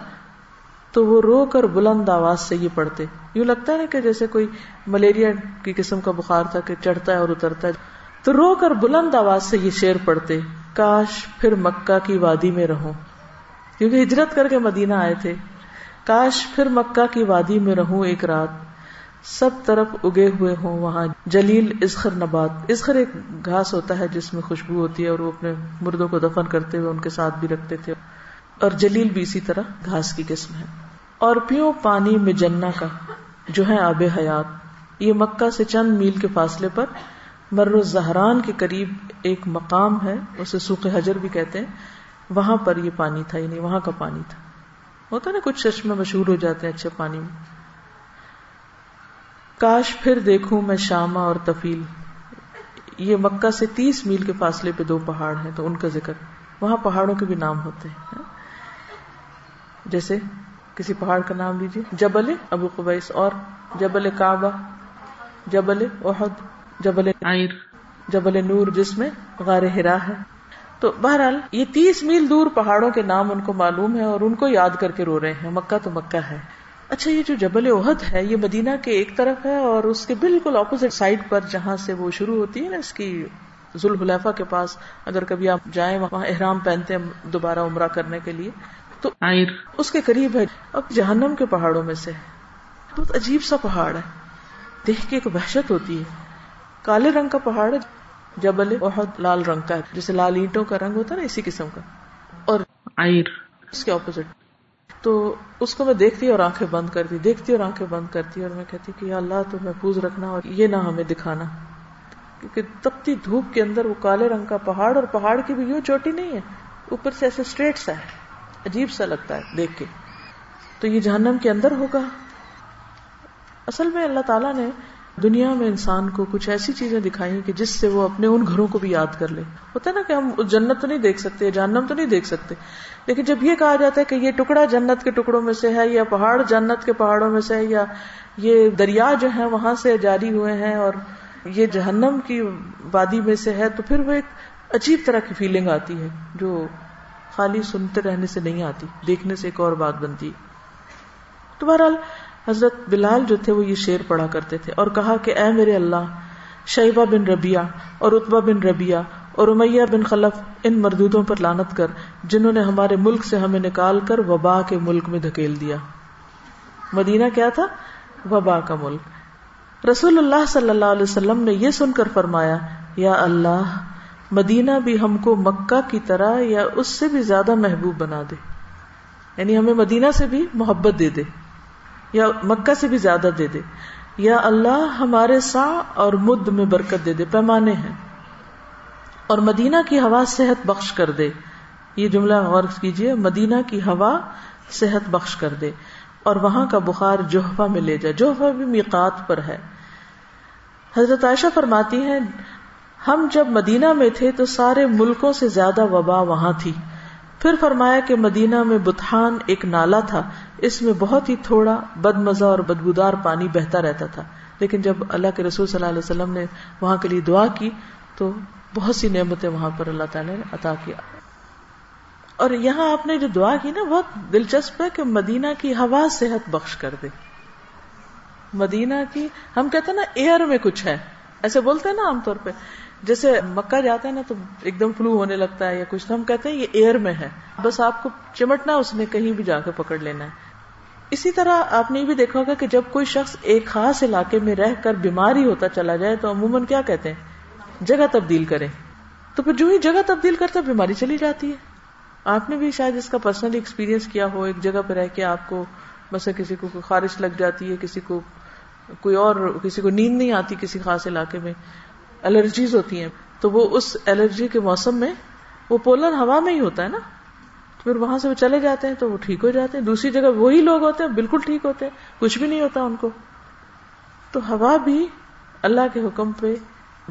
تو وہ رو کر بلند آواز سے یہ پڑھتے، یوں لگتا ہے کہ جیسے کوئی ملیریا کی قسم کا بخار تھا کہ چڑھتا ہے اور اترتا ہے. تو رو کر بلند آواز سے یہ شعر پڑھتے، کاش پھر مکہ کی وادی میں رہوں، کیونکہ ہجرت کر کے مدینہ آئے تھے. کاش پھر مکہ کی وادی میں رہوں ایک رات، سب طرف اگے ہوئے ہوں وہاں جلیل ازخر نبات. ازخر ایک گھاس ہوتا ہے جس میں خوشبو ہوتی ہے اور وہ اپنے مردوں کو دفن کرتے ہوئے ان کے ساتھ بھی رکھتے تھے، اور جلیل بھی اسی طرح گھاس کی قسم ہے. اور پیوں پانی میں جنہ کا جو ہے آب حیات. یہ مکہ سے چند میل کے فاصلے پر مرو زہران کے قریب ایک مقام ہے، اسے سوق حجر بھی کہتے ہیں، وہاں پر یہ پانی تھا، یعنی وہاں کا پانی تھا. ہوتا نا کچھ چشمے مشہور ہو جاتے ہیں اچھے پانی میں. کاش پھر دیکھوں میں شامہ اور تفیل. یہ مکہ سے تیس میل کے فاصلے پہ دو پہاڑ ہیں تو ان کا ذکر، وہاں پہاڑوں کے بھی نام ہوتے ہیں، جیسے کسی پہاڑ کا نام لیجیے، جبل ابو قبیس اور جبل کعبہ، جبل احد، جبل عیر، جبل نور جس میں غار حرا ہے. تو بہرحال یہ تیس میل دور پہاڑوں کے نام ان کو معلوم ہے اور ان کو یاد کر کے رو رہے ہیں، مکہ تو مکہ ہے. اچھا، یہ جو جبل احد ہے یہ مدینہ کے ایک طرف ہے اور اس کے بالکل اپوزٹ سائڈ پر جہاں سے وہ شروع ہوتی ہے نا، اس کی ذوالحلیفہ کے پاس، اگر کبھی آپ جائیں وہاں احرام پہنتے ہیں دوبارہ عمرہ کرنے کے لیے، تو عیر اس کے قریب ہے. اب جہنم کے پہاڑوں میں سے بہت عجیب سا پہاڑ ہے، دیکھ کے ایک وحشت ہوتی ہے. کالے رنگ کا پہاڑ ہے جبل احد، لال رنگ کا ہے جیسے لال اینٹوں کا رنگ ہوتا ہے نا اسی قسم کا، اور عیر اس کے اپوزٹ. تو اس کو میں دیکھتی اور آنکھیں بند کرتی، دیکھتی اور آنکھیں بند کرتی، اور میں کہتی کہ یا اللہ تو محفوظ رکھنا اور یہ نہ ہمیں دکھانا، کیونکہ تپتی دھوپ کے اندر وہ کالے رنگ کا پہاڑ، اور پہاڑ کی بھی یوں چوٹی نہیں ہے، اوپر سے ایسے اسٹریٹ سا ہے، عجیب سا لگتا ہے دیکھ کے. تو یہ جہنم کے اندر ہوگا. اصل میں اللہ تعالیٰ نے دنیا میں انسان کو کچھ ایسی چیزیں دکھائی کہ جس سے وہ اپنے ان گھروں کو بھی یاد کر لے. ہوتا ہے نا کہ ہم جنت تو نہیں دیکھ سکتے، جہنم تو نہیں دیکھ سکتے، لیکن جب یہ کہا جاتا ہے کہ یہ ٹکڑا جنت کے ٹکڑوں میں سے ہے، یا پہاڑ جنت کے پہاڑوں میں سے ہے، یا یہ دریا جو ہیں وہاں سے جاری ہوئے ہیں اور یہ جہنم کی وادی میں سے ہے، تو پھر وہ ایک عجیب طرح کی فیلنگ آتی ہے جو خالی سنتے رہنے سے نہیں آتی، دیکھنے سے ایک اور بات بنتی. تو بہرحال حضرت بلال جو تھے وہ یہ شعر پڑھا کرتے تھے اور کہا کہ اے میرے اللہ، شیبہ بن ربیعہ اور عتبہ بن ربیعہ اور امیہ بن خلف ان مردودوں پر لعنت کر جنہوں نے ہمارے ملک سے ہمیں نکال کر وبا کے ملک میں دھکیل دیا۔ مدینہ کیا تھا؟ وبا کا ملک۔ رسول اللہ صلی اللہ علیہ وسلم نے یہ سن کر فرمایا، یا اللہ مدینہ بھی ہم کو مکہ کی طرح یا اس سے بھی زیادہ محبوب بنا دے، یعنی ہمیں مدینہ سے بھی محبت دے دے یا مکہ سے بھی زیادہ دے دے۔ یا اللہ ہمارے سا اور مد میں برکت دے دے، پیمانے ہیں، اور مدینہ کی ہوا صحت بخش کر دے۔ یہ جملہ غور کیجئے، مدینہ کی ہوا صحت بخش کر دے، اور وہاں کا بخار جوہفہ میں لے جا۔ جوہفہ بھی میقات پر ہے۔ حضرت عائشہ فرماتی ہیں، ہم جب مدینہ میں تھے تو سارے ملکوں سے زیادہ وبا وہاں تھی۔ پھر فرمایا کہ مدینہ میں بتحان ایک نالا تھا، اس میں بہت ہی تھوڑا بد مزہ اور بدبودار پانی بہتا رہتا تھا، لیکن جب اللہ کے رسول صلی اللہ علیہ وسلم نے وہاں کے لیے دعا کی تو بہت سی نعمتیں وہاں پر اللہ تعالی نے عطا کیا۔ اور یہاں آپ نے جو دعا کی نا، بہت دلچسپ ہے کہ مدینہ کی ہوا صحت بخش کر دے۔ مدینہ کی، ہم کہتے ہیں نا ایئر میں کچھ ہے، ایسے بولتے ہیں نا عام طور پہ، جیسے مکہ جاتے ہیں نا تو ایک دم فلو ہونے لگتا ہے یا کچھ، تو ہم کہتے ہیں یہ ایئر میں ہے، بس آپ کو چمٹنا اس نے، کہیں بھی جا کے پکڑ لینا ہے۔ اسی طرح آپ نے بھی دیکھا ہوگا کہ جب کوئی شخص ایک خاص علاقے میں رہ کر بیماری ہوتا چلا جائے تو عموماً کیا کہتے ہیں، جگہ تبدیل کریں۔ تو پھر جو ہی جگہ تبدیل کرتا ہے بیماری چلی جاتی ہے۔ آپ نے بھی شاید اس کا پرسنل ایکسپیرینس کیا ہو، ایک جگہ پہ رہ کے آپ کو مثلا کسی کو خارش لگ جاتی ہے، کسی کو کوئی اور، کسی کو نیند نہیں آتی، کسی خاص علاقے میں الرجیز ہوتی ہیں، تو وہ اس الرجی کے موسم میں وہ پولر ہوا میں ہی ہوتا ہے نا، پھر وہاں سے وہ چلے جاتے ہیں تو وہ ٹھیک ہو جاتے ہیں، دوسری جگہ وہی لوگ ہوتے ہیں بالکل ٹھیک ہوتے ہیں، کچھ بھی نہیں ہوتا ان کو۔ تو ہوا بھی اللہ کے حکم پہ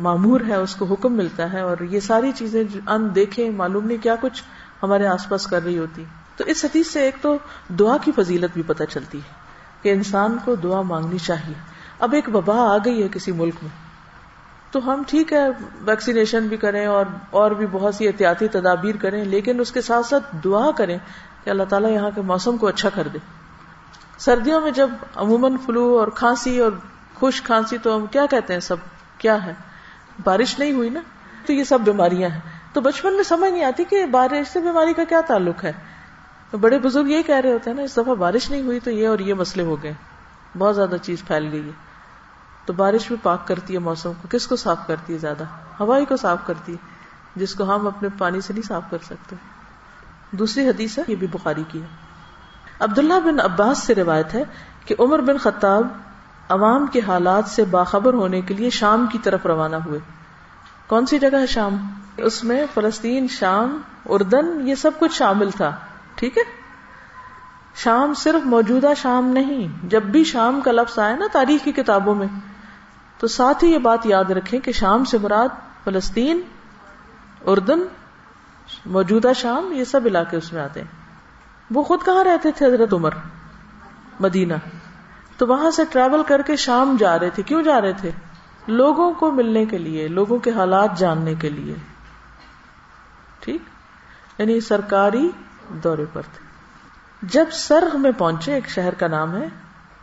معمور ہے، اس کو حکم ملتا ہے، اور یہ ساری چیزیں ان دیکھے معلوم نہیں کیا کچھ ہمارے آس پاس کر رہی ہوتی۔ تو اس حدیث سے ایک تو دعا کی فضیلت بھی پتہ چلتی ہے کہ انسان کو دعا مانگنی چاہیے۔ اب ایک وبا آ گئی ہے کسی ملک میں، تو ہم ٹھیک ہے ویکسینیشن بھی کریں اور اور بھی بہت سی احتیاطی تدابیر کریں، لیکن اس کے ساتھ ساتھ دعا کریں کہ اللہ تعالیٰ یہاں کے موسم کو اچھا کر دے۔ سردیوں میں جب عموماً فلو اور کھانسی اور خشک کھانسی، تو ہم کیا کہتے ہیں، سب کیا ہے، بارش نہیں ہوئی نا، تو یہ سب بیماریاں ہیں۔ تو بچپن میں سمجھ نہیں آتی کہ بارش سے بیماری کا کیا تعلق ہے، تو بڑے بزرگ یہ کہہ رہے ہوتے ہیں نا، اس دفعہ بارش نہیں ہوئی تو یہ اور یہ مسئلے ہو گئے، بہت زیادہ چیز پھیل گئی ہے۔ تو بارش بھی پاک کرتی ہے موسم کو، کس کو صاف کرتی ہے زیادہ، ہوائی کو صاف کرتی ہے، جس کو ہم اپنے پانی سے نہیں صاف کر سکتے۔ دوسری حدیث ہے، یہ بھی بخاری کی ہے، عبداللہ بن عباس سے روایت ہے کہ عمر بن خطاب عوام کے حالات سے باخبر ہونے کے لیے شام کی طرف روانہ ہوئے۔ کون سی جگہ ہے شام؟ اس میں فلسطین، شام، اردن، یہ سب کچھ شامل تھا، ٹھیک ہے۔ شام صرف موجودہ شام نہیں، جب بھی شام کا لفظ آئے نا تاریخ کی کتابوں میں، تو ساتھ ہی یہ بات یاد رکھیں کہ شام سے مراد فلسطین، اردن، موجودہ شام، یہ سب علاقے اس میں آتے ہیں۔ وہ خود کہاں رہتے تھے حضرت عمر؟ مدینہ۔ تو وہاں سے ٹریول کر کے شام جا رہے تھے۔ کیوں جا رہے تھے؟ لوگوں کو ملنے کے لیے، لوگوں کے حالات جاننے کے لیے، ٹھیک، یعنی سرکاری دورے پر تھے۔ جب سرغ میں پہنچے، ایک شہر کا نام ہے،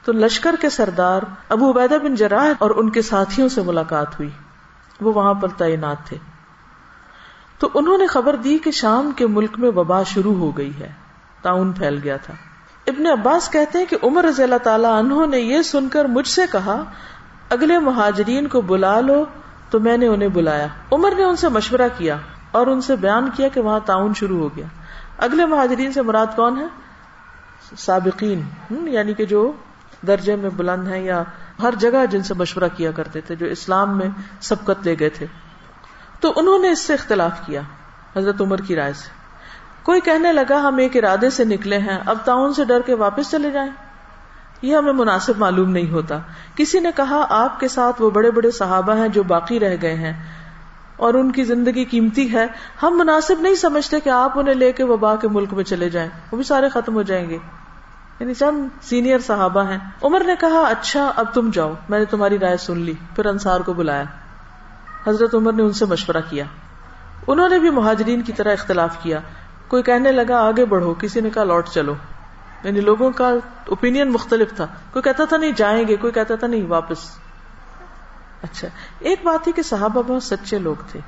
تو لشکر کے سردار ابو عبیدہ بن جراح اور ان کے ساتھیوں سے ملاقات ہوئی، وہ وہاں پر تعینات تھے۔ تو انہوں نے خبر دی کہ شام کے ملک میں وبا شروع ہو گئی ہے، طاعون پھیل گیا تھا۔ ابن عباس کہتے ہیں کہ عمر رضی اللہ تعالی عنہ نے یہ سن کر مجھ سے کہا، اگلے مہاجرین کو بلا لو، تو میں نے انہیں بلایا۔ عمر نے ان سے مشورہ کیا اور ان سے بیان کیا کہ وہاں طاعون شروع ہو گیا۔ اگلے مہاجرین سے مراد کون ہے؟ سابقین، یعنی کہ جو درجے میں بلند ہیں یا ہر جگہ جن سے مشورہ کیا کرتے تھے، جو اسلام میں سبقت لے گئے تھے۔ تو انہوں نے اس سے اختلاف کیا حضرت عمر کی رائے سے۔ کوئی کہنے لگا ہم ایک ارادے سے نکلے ہیں، اب طاعون سے ڈر کے واپس چلے جائیں، یہ ہمیں مناسب معلوم نہیں ہوتا۔ کسی نے کہا آپ کے ساتھ وہ بڑے بڑے صحابہ ہیں جو باقی رہ گئے ہیں اور ان کی زندگی قیمتی ہے، ہم مناسب نہیں سمجھتے کہ آپ انہیں لے کے وبا کے ملک میں چلے جائیں، وہ بھی سارے ختم ہو جائیں گے، یعنی چند سینئر صحابہ ہیں۔ عمر نے کہا اچھا اب تم جاؤ، میں نے تمہاری رائے سن لی۔ پھر انصار کو بلایا، حضرت عمر نے ان سے مشورہ کیا، انہوں نے بھی مہاجرین کی طرح اختلاف کیا۔ کوئی کہنے لگا آگے بڑھو، کسی نے کہا لوٹ چلو، یعنی لوگوں کا اوپینین مختلف تھا، کوئی کہتا تھا نہیں جائیں گے، کوئی کہتا تھا نہیں واپس۔ اچھا، ایک بات تھی کہ صحابہ بہت سچے لوگ تھے،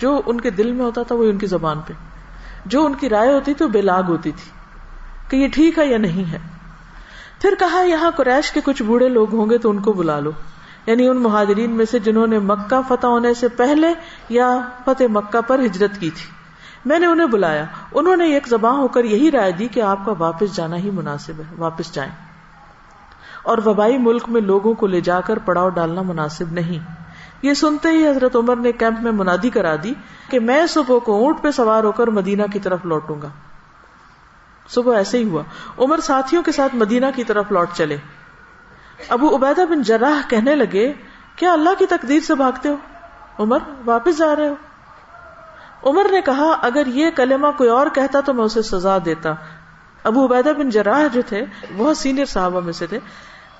جو ان کے دل میں ہوتا تھا وہ ان کی زبان پہ، جو ان کی رائے ہوتی تھی وہ بے لاگ ہوتی تھی کہ یہ ٹھیک ہے یا نہیں ہے۔ پھر کہا یہاں قریش کے کچھ بوڑھے لوگ ہوں گے تو ان کو بلا لو، یعنی ان مہاجرین میں سے جنہوں نے مکہ فتح ہونے سے پہلے یا فتح مکہ پر ہجرت کی تھی۔ میں نے انہیں بلایا، انہوں نے یک زباں ہو کر یہی رائے دی کہ آپ کا واپس جانا ہی مناسب ہے، واپس جائیں، اور وبائی ملک میں لوگوں کو لے جا کر پڑاؤ ڈالنا مناسب نہیں۔ یہ سنتے ہی حضرت عمر نے کیمپ میں منادی کرا دی کہ میں صبح کو اونٹ پہ سوار ہو کر مدینہ کی طرف لوٹوں گا۔ صبح ایسے ہی ہوا، عمر ساتھیوں کے ساتھ مدینہ کی طرف لوٹ چلے۔ ابو عبیدہ بن جراح کہنے لگے، کیا اللہ کی تقدیر سے بھاگتے ہو عمر، واپس جا رہے ہو؟ عمر نے کہا، اگر یہ کلمہ کوئی اور کہتا تو میں اسے سزا دیتا۔ ابو عبیدہ بن جراح جو تھے بہت سینئر صحابہ میں سے تھے،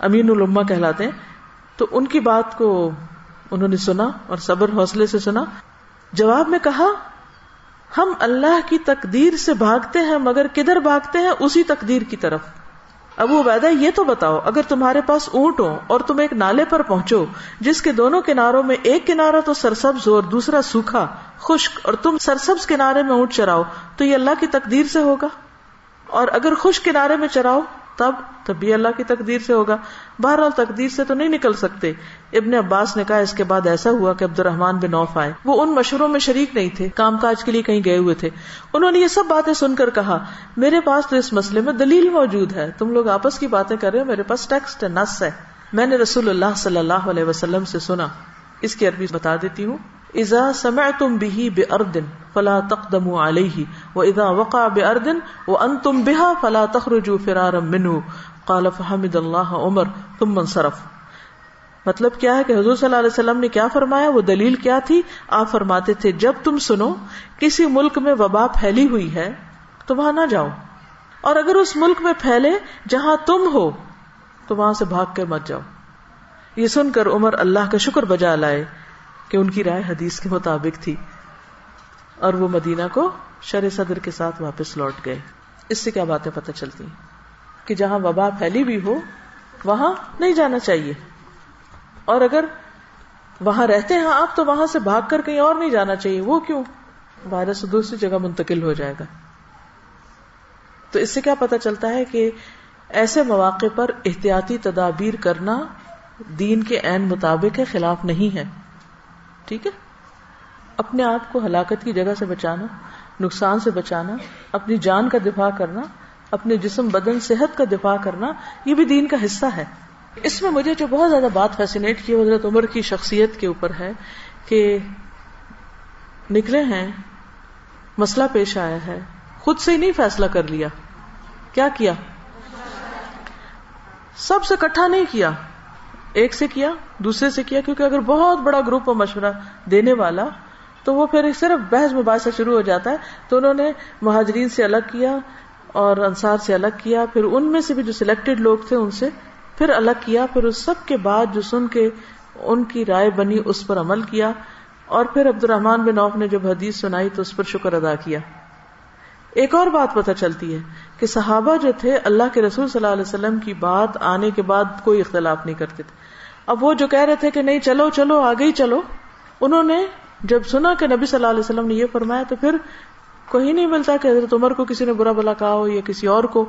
امین الامہ کہلاتے ہیں، تو ان کی بات کو انہوں نے سنا اور صبر حوصلے سے سنا۔ جواب میں کہا، ہم اللہ کی تقدیر سے بھاگتے ہیں، مگر کدھر بھاگتے ہیں؟ اسی تقدیر کی طرف۔ ابو عبیدہ، یہ تو بتاؤ، اگر تمہارے پاس اونٹ ہو اور تم ایک نالے پر پہنچو جس کے دونوں کناروں میں ایک کنارہ تو سرسبز ہو اور دوسرا سوکھا خشک، اور تم سرسبز کنارے میں اونٹ چراؤ تو یہ اللہ کی تقدیر سے ہوگا، اور اگر خشک کنارے میں چراؤ تب تب بھی اللہ کی تقدیر سے ہوگا۔ بہرحال تقدیر سے تو نہیں نکل سکتے۔ ابن عباس نے کہا، اس کے بعد ایسا ہوا کہ عبد الرحمن بن نوف آئے، وہ ان مشوروں میں شریک نہیں تھے، کام کاج کے لیے کہیں گئے ہوئے تھے۔ انہوں نے یہ سب باتیں سن کر کہا، میرے پاس تو اس مسئلے میں دلیل موجود ہے، تم لوگ آپس کی باتیں کر رہے ہو، میرے پاس ٹیکسٹ ہے، نص ہے، میں نے رسول اللہ صلی اللہ علیہ وسلم سے سنا۔ اس کی عربی بتا دیتی ہوں، اذا سمعتم به بارض فلا تقدموا عليه واذا وقع بارض وانتم بها فلا تخرجوا فرارا منه قال فحمد الله عمر ثم انصرف۔ مطلب کیا ہے کہ حضور صلی اللہ علیہ وسلم نے کیا فرمایا، وہ دلیل کیا تھی؟ آپ فرماتے تھے، جب تم سنو کسی ملک میں وبا پھیلی ہوئی ہے تو وہاں نہ جاؤ، اور اگر اس ملک میں پھیلے جہاں تم ہو تو وہاں سے بھاگ کر مت جاؤ۔ یہ سن کر عمر اللہ کا شکر بجا لائے کہ ان کی رائے حدیث کے مطابق تھی، اور وہ مدینہ کو شر صدر کے ساتھ واپس لوٹ گئے۔ اس سے کیا باتیں پتہ چلتی ہیں کہ جہاں وبا پھیلی بھی ہو وہاں نہیں جانا چاہیے، اور اگر وہاں رہتے ہیں آپ تو وہاں سے بھاگ کر کہیں اور نہیں جانا چاہیے، وہ کیوں، وائرس دوسری جگہ منتقل ہو جائے گا۔ تو اس سے کیا پتہ چلتا ہے کہ ایسے مواقع پر احتیاطی تدابیر کرنا دین کے عین مطابق کے خلاف نہیں ہے، ٹھیک ہے؟ اپنے آپ کو ہلاکت کی جگہ سے بچانا، نقصان سے بچانا، اپنی جان کا دفاع کرنا، اپنے جسم بدن صحت کا دفاع کرنا، یہ بھی دین کا حصہ ہے۔ اس میں مجھے جو بہت زیادہ بات فیسینیٹ کی حضرت عمر کی شخصیت کے اوپر ہے کہ نکلے ہیں، مسئلہ پیش آیا ہے، خود سے ہی نہیں فیصلہ کر لیا، کیا کیا، سب سے اکٹھا نہیں کیا، ایک سے کیا، دوسرے سے کیا، کیونکہ اگر بہت بڑا گروپ ہو مشورہ دینے والا تو وہ پھر صرف بحث مباحثہ شروع ہو جاتا ہے۔ تو انہوں نے مہاجرین سے الگ کیا اور انصار سے الگ کیا، پھر ان میں سے بھی جو سلیکٹڈ لوگ تھے ان سے پھر الگ کیا، پھر اس سب کے بعد جو سن کے ان کی رائے بنی اس پر عمل کیا، اور پھر عبد الرحمن بن عوف نے جب حدیث سنائی تو اس پر شکر ادا کیا۔ ایک اور بات پتہ چلتی ہے کہ صحابہ جو تھے اللہ کے رسول صلی اللہ علیہ وسلم کی بات آنے کے بعد کوئی اختلاف نہیں کرتے تھے۔ اب وہ جو کہہ رہے تھے کہ نہیں چلو چلو آگے ہی چلو، انہوں نے جب سنا کہ نبی صلی اللہ علیہ وسلم نے یہ فرمایا تو پھر کوئی نہیں ملتا کہ حضرت عمر کو کسی نے برا بھلا کہا ہو یا کسی اور کو،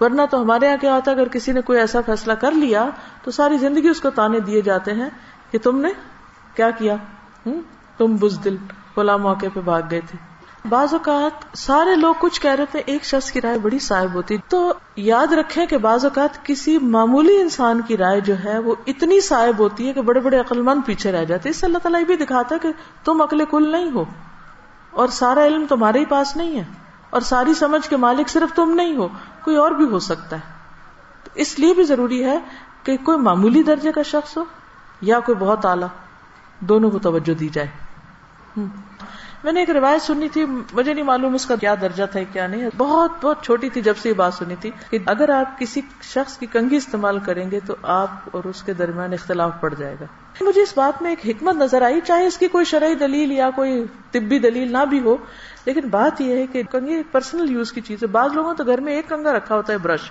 ورنہ تو ہمارے یہاں کیا ہوتا، اگر کسی نے کوئی ایسا فیصلہ کر لیا تو ساری زندگی اس کو تانے دیے جاتے ہیں کہ تم نے کیا کیا، تم بزدل، فلاں موقع پہ بھاگ گئے تھے۔ بعض اوقات سارے لوگ کچھ کہہ رہے تھے، ایک شخص کی رائے بڑی صائب ہوتی، تو یاد رکھیں کہ بعض اوقات کسی معمولی انسان کی رائے جو ہے وہ اتنی صائب ہوتی ہے کہ بڑے بڑے عقل مند پیچھے رہ جاتے ہیں۔ اس سے اللہ تعالیٰ بھی دکھاتا ہے کہ تم عقل کل نہیں ہو، اور سارا علم تمہارے ہی پاس نہیں ہے، اور ساری سمجھ کے مالک صرف تم نہیں ہو، کوئی اور بھی ہو سکتا ہے۔ تو اس لیے بھی ضروری ہے کہ کوئی معمولی درجے کا شخص ہو یا کوئی بہت اعلیٰ، دونوں کو توجہ دی جائے۔ میں نے ایک روایت سنی تھی، مجھے نہیں معلوم اس کا کیا درجہ تھا کیا نہیں، بہت بہت چھوٹی تھی جب سے یہ بات سنی تھی کہ اگر آپ کسی شخص کی کنگھی استعمال کریں گے تو آپ اور اس کے درمیان اختلاف پڑ جائے گا۔ مجھے اس بات میں ایک حکمت نظر آئی، چاہے اس کی کوئی شرعی دلیل یا کوئی طبی دلیل نہ بھی ہو، لیکن بات یہ ہے کہ کنگھی پرسنل یوز کی چیز ہے۔ بعض لوگوں تو گھر میں ایک کنگا رکھا ہوتا ہے، برش،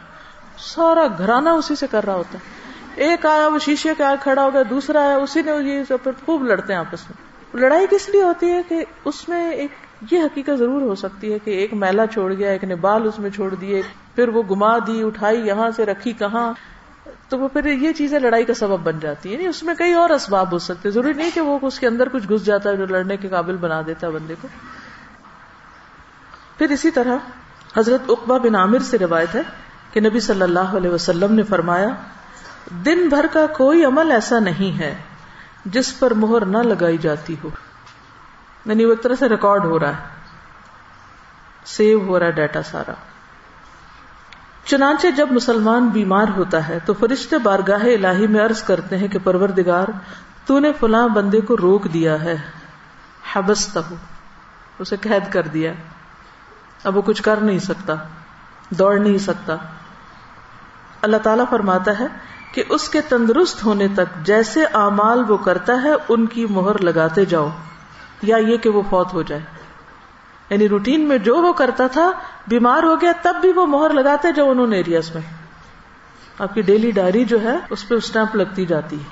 سارا گھرانہ اسی سے کر رہا ہوتا ہے، ایک آیا وہ شیشے کا کھڑا ہوگا، دوسرا آیا اسی نے، یہ سب پھر خوب لڑتے ہیں آپس میں، لڑائی کس لیے ہوتی ہے کہ اس میں ایک یہ حقیقت ضرور ہو سکتی ہے کہ ایک میلا چھوڑ گیا، ایک نے بال اس میں چھوڑ دیے، پھر وہ گما دی، اٹھائی یہاں سے رکھی کہاں، تو وہ پھر یہ چیزیں لڑائی کا سبب بن جاتی ہیں. یعنی اس میں کئی اور اسباب ہو سکتے، ضروری نہیں کہ وہ اس کے اندر کچھ گھس جاتا ہے جو لڑنے کے قابل بنا دیتا ہے بندے کو. پھر اسی طرح حضرت عقبہ بن عامر سے روایت ہے کہ نبی صلی اللہ علیہ وسلم نے فرمایا، دن بھر کا کوئی عمل ایسا نہیں ہے جس پر مہر نہ لگائی جاتی ہو. یعنی وہ ایک طرح سے ریکارڈ ہو رہا ہے، سیو ہو رہا ہے ڈیٹا سارا. چنانچہ جب مسلمان بیمار ہوتا ہے تو فرشتے بارگاہ الہی میں عرض کرتے ہیں کہ پروردگار، تو نے فلاں بندے کو روک دیا ہے، حبستہ، اسے قید کر دیا، اب وہ کچھ کر نہیں سکتا، دوڑ نہیں سکتا. اللہ تعالیٰ فرماتا ہے کہ اس کے تندرست ہونے تک جیسے اعمال وہ کرتا ہے ان کی مہر لگاتے جاؤ، یا یہ کہ وہ فوت ہو جائے. یعنی روٹین میں جو وہ کرتا تھا، بیمار ہو گیا تب بھی وہ مہر لگاتے جاؤ ان ایریاز میں. آپ کی ڈیلی ڈائری جو ہے اس پہ اسٹیمپ لگتی جاتی ہے.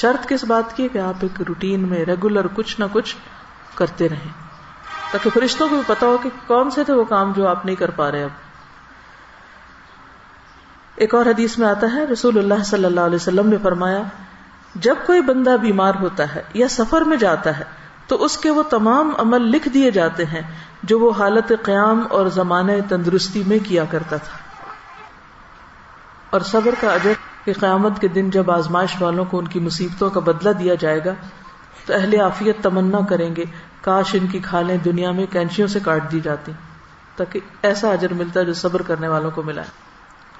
شرط کس بات کی ہے کہ آپ ایک روٹین میں ریگولر کچھ نہ کچھ کرتے رہیں تاکہ فرشتوں کو بھی پتا ہو کہ کون سے تھے وہ کام جو آپ نہیں کر پا رہے. اب ایک اور حدیث میں آتا ہے، رسول اللہ صلی اللہ علیہ وسلم نے فرمایا، جب کوئی بندہ بیمار ہوتا ہے یا سفر میں جاتا ہے تو اس کے وہ تمام عمل لکھ دیے جاتے ہیں جو وہ حالت قیام اور زمانہ تندرستی میں کیا کرتا تھا. اور صبر کا اجر کہ قیامت کے دن جب آزمائش والوں کو ان کی مصیبتوں کا بدلہ دیا جائے گا تو اہل عافیت تمنا کریں گے، کاش ان کی کھالیں دنیا میں کینچیوں سے کاٹ دی جاتی، تاکہ ایسا اجر ملتا جو صبر کرنے والوں کو ملا.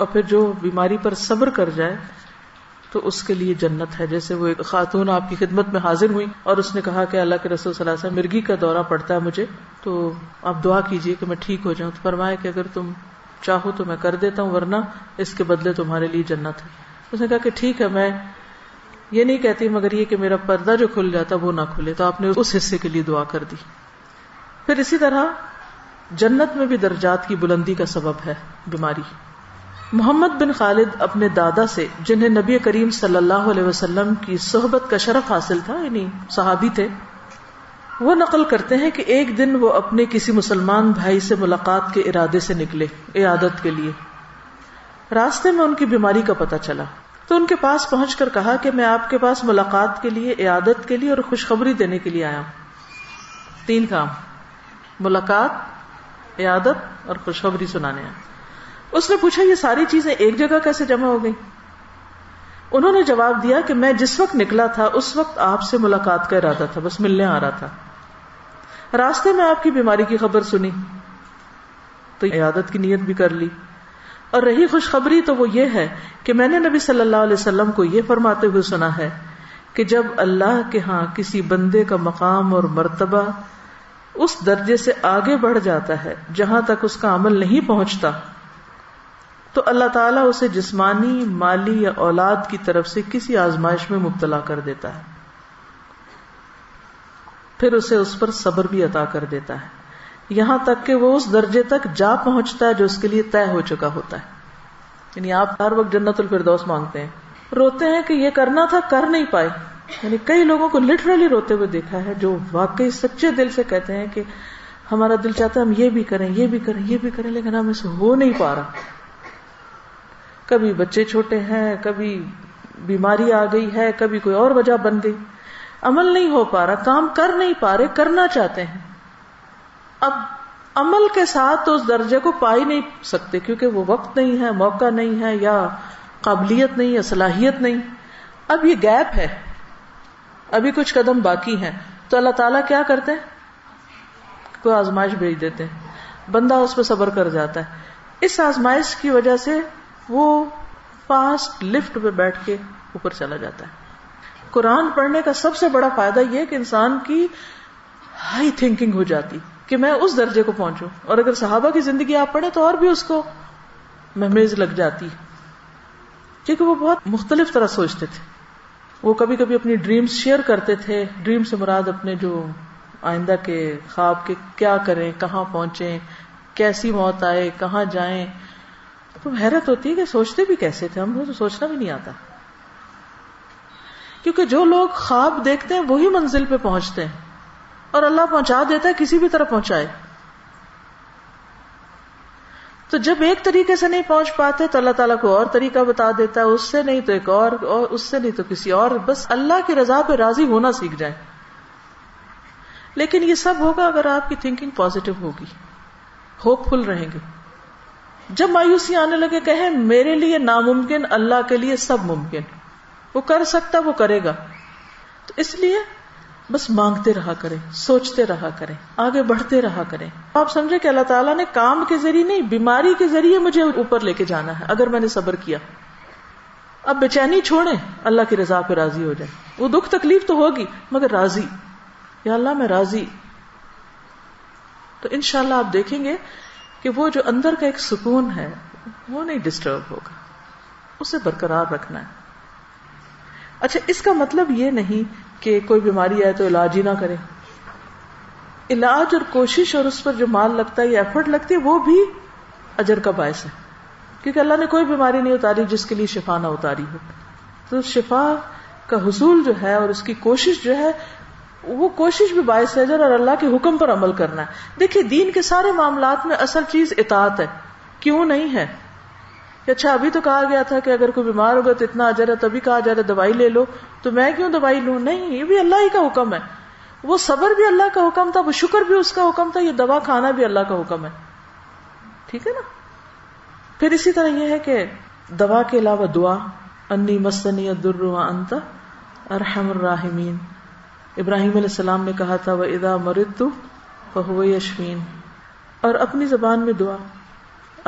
اور پھر جو بیماری پر صبر کر جائے تو اس کے لیے جنت ہے. جیسے وہ ایک خاتون آپ کی خدمت میں حاضر ہوئی اور اس نے کہا کہ اللہ کے رسول صلی اللہ علیہ وسلم، مرگی کا دورہ پڑتا ہے مجھے، تو آپ دعا کیجئے کہ میں ٹھیک ہو جاؤں. تو فرمایا کہ اگر تم چاہو تو میں کر دیتا ہوں، ورنہ اس کے بدلے تمہارے لیے جنت ہے. اس نے کہا کہ ٹھیک ہے، میں یہ نہیں کہتی مگر یہ کہ میرا پردہ جو کھل جاتا وہ نہ کھلے. تو آپ نے اس حصے کے لیے دعا کر دی. پھر اسی طرح جنت میں بھی درجات کی بلندی کا سبب ہے بیماری. محمد بن خالد اپنے دادا سے، جنہیں نبی کریم صلی اللہ علیہ وسلم کی صحبت کا شرف حاصل تھا، یعنی صحابی تھے، وہ نقل کرتے ہیں کہ ایک دن وہ اپنے کسی مسلمان بھائی سے ملاقات کے ارادے سے نکلے عیادت کے لیے. راستے میں ان کی بیماری کا پتہ چلا تو ان کے پاس پہنچ کر کہا کہ میں آپ کے پاس ملاقات کے لیے، عیادت کے لیے اور خوشخبری دینے کے لیے آیا ہوں. تین کام، ملاقات، عیادت اور خوشخبری سنانے آیا. اس نے پوچھا یہ ساری چیزیں ایک جگہ کیسے جمع ہو گئی؟ انہوں نے جواب دیا کہ میں جس وقت نکلا تھا اس وقت آپ سے ملاقات کا ارادہ تھا، بس ملنے آ رہا تھا. راستے میں آپ کی بیماری کی خبر سنی تو عیادت کی نیت بھی کر لی. اور رہی خوشخبری تو وہ یہ ہے کہ میں نے نبی صلی اللہ علیہ وسلم کو یہ فرماتے ہوئے سنا ہے کہ جب اللہ کے ہاں کسی بندے کا مقام اور مرتبہ اس درجے سے آگے بڑھ جاتا ہے جہاں تک اس کا عمل نہیں پہنچتا تو اللہ تعالیٰ اسے جسمانی، مالی یا اولاد کی طرف سے کسی آزمائش میں مبتلا کر دیتا ہے، پھر اسے اس پر صبر بھی عطا کر دیتا ہے یہاں تک کہ وہ اس درجے تک جا پہنچتا ہے جو اس کے لیے طے ہو چکا ہوتا ہے. یعنی آپ ہر وقت جنت الفردوس مانگتے ہیں، روتے ہیں کہ یہ کرنا تھا کر نہیں پائے. یعنی کئی لوگوں کو لٹرلی روتے ہوئے دیکھا ہے جو واقعی سچے دل سے کہتے ہیں کہ ہمارا دل چاہتا ہے ہم یہ بھی کریں یہ بھی کریں یہ بھی کریں لیکن ہم اسے ہو نہیں پا رہا. کبھی بچے چھوٹے ہیں، کبھی بیماری آ گئی ہے، کبھی کوئی اور وجہ بن گئی، عمل نہیں ہو پا رہا، کام کر نہیں پا رہے، کرنا چاہتے ہیں. اب عمل کے ساتھ تو اس درجے کو پا ہی نہیں سکتے کیونکہ وہ وقت نہیں ہے، موقع نہیں ہے، یا قابلیت نہیں یا صلاحیت نہیں. اب یہ گیپ ہے، ابھی کچھ قدم باقی ہیں تو اللہ تعالیٰ کیا کرتے ہیں؟ کوئی آزمائش بھیج دیتے ہیں، بندہ اس پہ صبر کر جاتا ہے. اس آزمائش کی وجہ سے وہ فاسٹ لفٹ پہ بیٹھ کے اوپر چلا جاتا ہے. قرآن پڑھنے کا سب سے بڑا فائدہ یہ کہ انسان کی ہائی تھنکنگ ہو جاتی کہ میں اس درجے کو پہنچوں. اور اگر صحابہ کی زندگی آپ پڑھیں تو اور بھی اس کو مہمیز لگ جاتی کیونکہ وہ بہت مختلف طرح سوچتے تھے. وہ کبھی کبھی اپنی ڈریمز شیئر کرتے تھے. ڈریم سے مراد اپنے جو آئندہ کے خواب کے کیا کریں، کہاں پہنچیں، کیسی موت آئے، کہاں جائیں. تو حیرت ہوتی ہے کہ سوچتے بھی کیسے تھے، ہم کو تو سوچنا بھی نہیں آتا. کیونکہ جو لوگ خواب دیکھتے ہیں وہی منزل پہ پہنچتے ہیں، اور اللہ پہنچا دیتا ہے، کسی بھی طرح پہنچائے. تو جب ایک طریقے سے نہیں پہنچ پاتے تو اللہ تعالیٰ کو اور طریقہ بتا دیتا ہے، اس سے نہیں تو ایک اور, اور اس سے نہیں تو کسی اور. بس اللہ کی رضا پہ راضی ہونا سیکھ جائیں. لیکن یہ سب ہوگا اگر آپ کی تھنکنگ پازیٹو ہوگی، ہوپ فل رہیں گے. جب مایوسی آنے لگے کہیں میرے لیے ناممکن، اللہ کے لیے سب ممکن، وہ کر سکتا وہ کرے گا. تو اس لیے بس مانگتے رہا کریں، سوچتے رہا کریں، آگے بڑھتے رہا کریں. آپ سمجھے کہ اللہ تعالیٰ نے کام کے ذریعے نہیں، بیماری کے ذریعے مجھے اوپر لے کے جانا ہے اگر میں نے صبر کیا. اب بے چینی چھوڑیں، اللہ کی رضا پہ راضی ہو جائیں. وہ دکھ تکلیف تو ہوگی مگر راضی، یا اللہ میں راضی. تو انشاءاللہ آپ دیکھیں گے کہ وہ جو اندر کا ایک سکون ہے وہ نہیں ڈسٹرب ہوگا، اسے برقرار رکھنا ہے. اچھا، اس کا مطلب یہ نہیں کہ کوئی بیماری آئے تو علاج ہی نہ کریں. علاج اور کوشش اور اس پر جو مال لگتا ہے یا ایفرٹ لگتی ہے وہ بھی اجر کا باعث ہے، کیونکہ اللہ نے کوئی بیماری نہیں اتاری جس کے لیے شفا نہ اتاری ہو. تو شفا کا حصول جو ہے اور اس کی کوشش جو ہے، وہ کوشش بھی باعث اجر اور اللہ کے حکم پر عمل کرنا ہے. دیکھیے، دین کے سارے معاملات میں اصل چیز اطاعت ہے، کیوں نہیں ہے؟ اچھا، ابھی تو کہا گیا تھا کہ اگر کوئی بیمار ہوگا تو اتنا اجر ہے، تبھی کہا جا رہا ہے دوائی لے لو، تو میں کیوں دوائی لوں؟ نہیں، یہ بھی اللہ ہی کا حکم ہے. وہ صبر بھی اللہ کا حکم تھا، وہ شکر بھی اس کا حکم تھا، یہ دوا کھانا بھی اللہ کا حکم ہے. ٹھیک ہے نا؟ پھر اسی طرح یہ ہے کہ دوا کے علاوہ دعا، انی مسنی الضر وانت ارحم الراحمین. ابراہیم علیہ السلام نے کہا تھا وَإِذَا مَرِضْتُ فَهُوَ يَشْفِينِ، اور اپنی زبان میں دعا.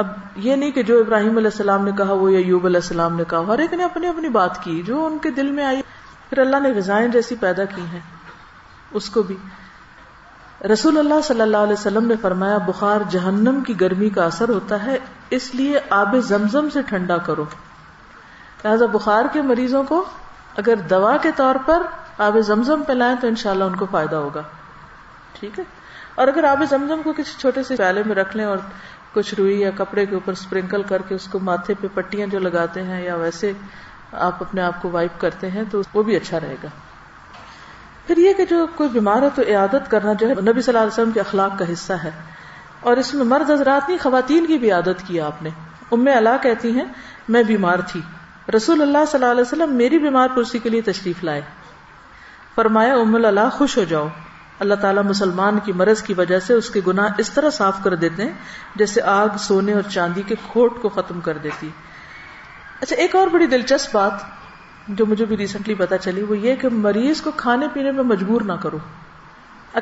اب یہ نہیں کہ جو ابراہیم علیہ السلام نے کہا وہ ایوب علیہ السلام نے کہا، ہر ایک نے اپنی اپنی بات کی جو ان کے دل میں آئی. پھر اللہ نے غذائیں جیسی پیدا کی ہیں اس کو بھی. رسول اللہ صلی اللہ علیہ وسلم نے فرمایا بخار جہنم کی گرمی کا اثر ہوتا ہے، اس لیے آب زمزم سے ٹھنڈا کرو. لہٰذا بخار کے مریضوں کو اگر دوا کے طور پر آب زمزم پلائیں تو انشاءاللہ ان کو فائدہ ہوگا. ٹھیک ہے؟ اور اگر آب زمزم کو کسی چھوٹے سے پیالے میں رکھ لیں اور کچھ روئی یا کپڑے کے اوپر اسپرنکل کر کے اس کو ماتھے پہ پٹیاں جو لگاتے ہیں یا ویسے آپ اپنے آپ کو وائپ کرتے ہیں تو وہ بھی اچھا رہے گا. پھر یہ کہ جو کوئی بیمار ہے تو عیادت کرنا جو ہے نبی صلی اللہ علیہ وسلم کے اخلاق کا حصہ ہے، اور اس میں مرد حضرات نہیں، خواتین کی بھی عیادت کی آپ نے. ام العلا کہتی ہیں میں بیمار تھی، رسول اللہ صلی اللہ علیہ وسلم میری بیمار پرسی کے لیے تشریف لائے. فرمایا ام العلا خوش ہو جاؤ، اللہ تعالیٰ مسلمان کی مرض کی وجہ سے اس کے گناہ اس طرح صاف کر دیتے ہیں جیسے آگ سونے اور چاندی کے کھوٹ کو ختم کر دیتی. اچھا، ایک اور بڑی دلچسپ بات جو مجھے بھی ریسنٹلی پتا چلی وہ یہ کہ مریض کو کھانے پینے میں مجبور نہ کرو.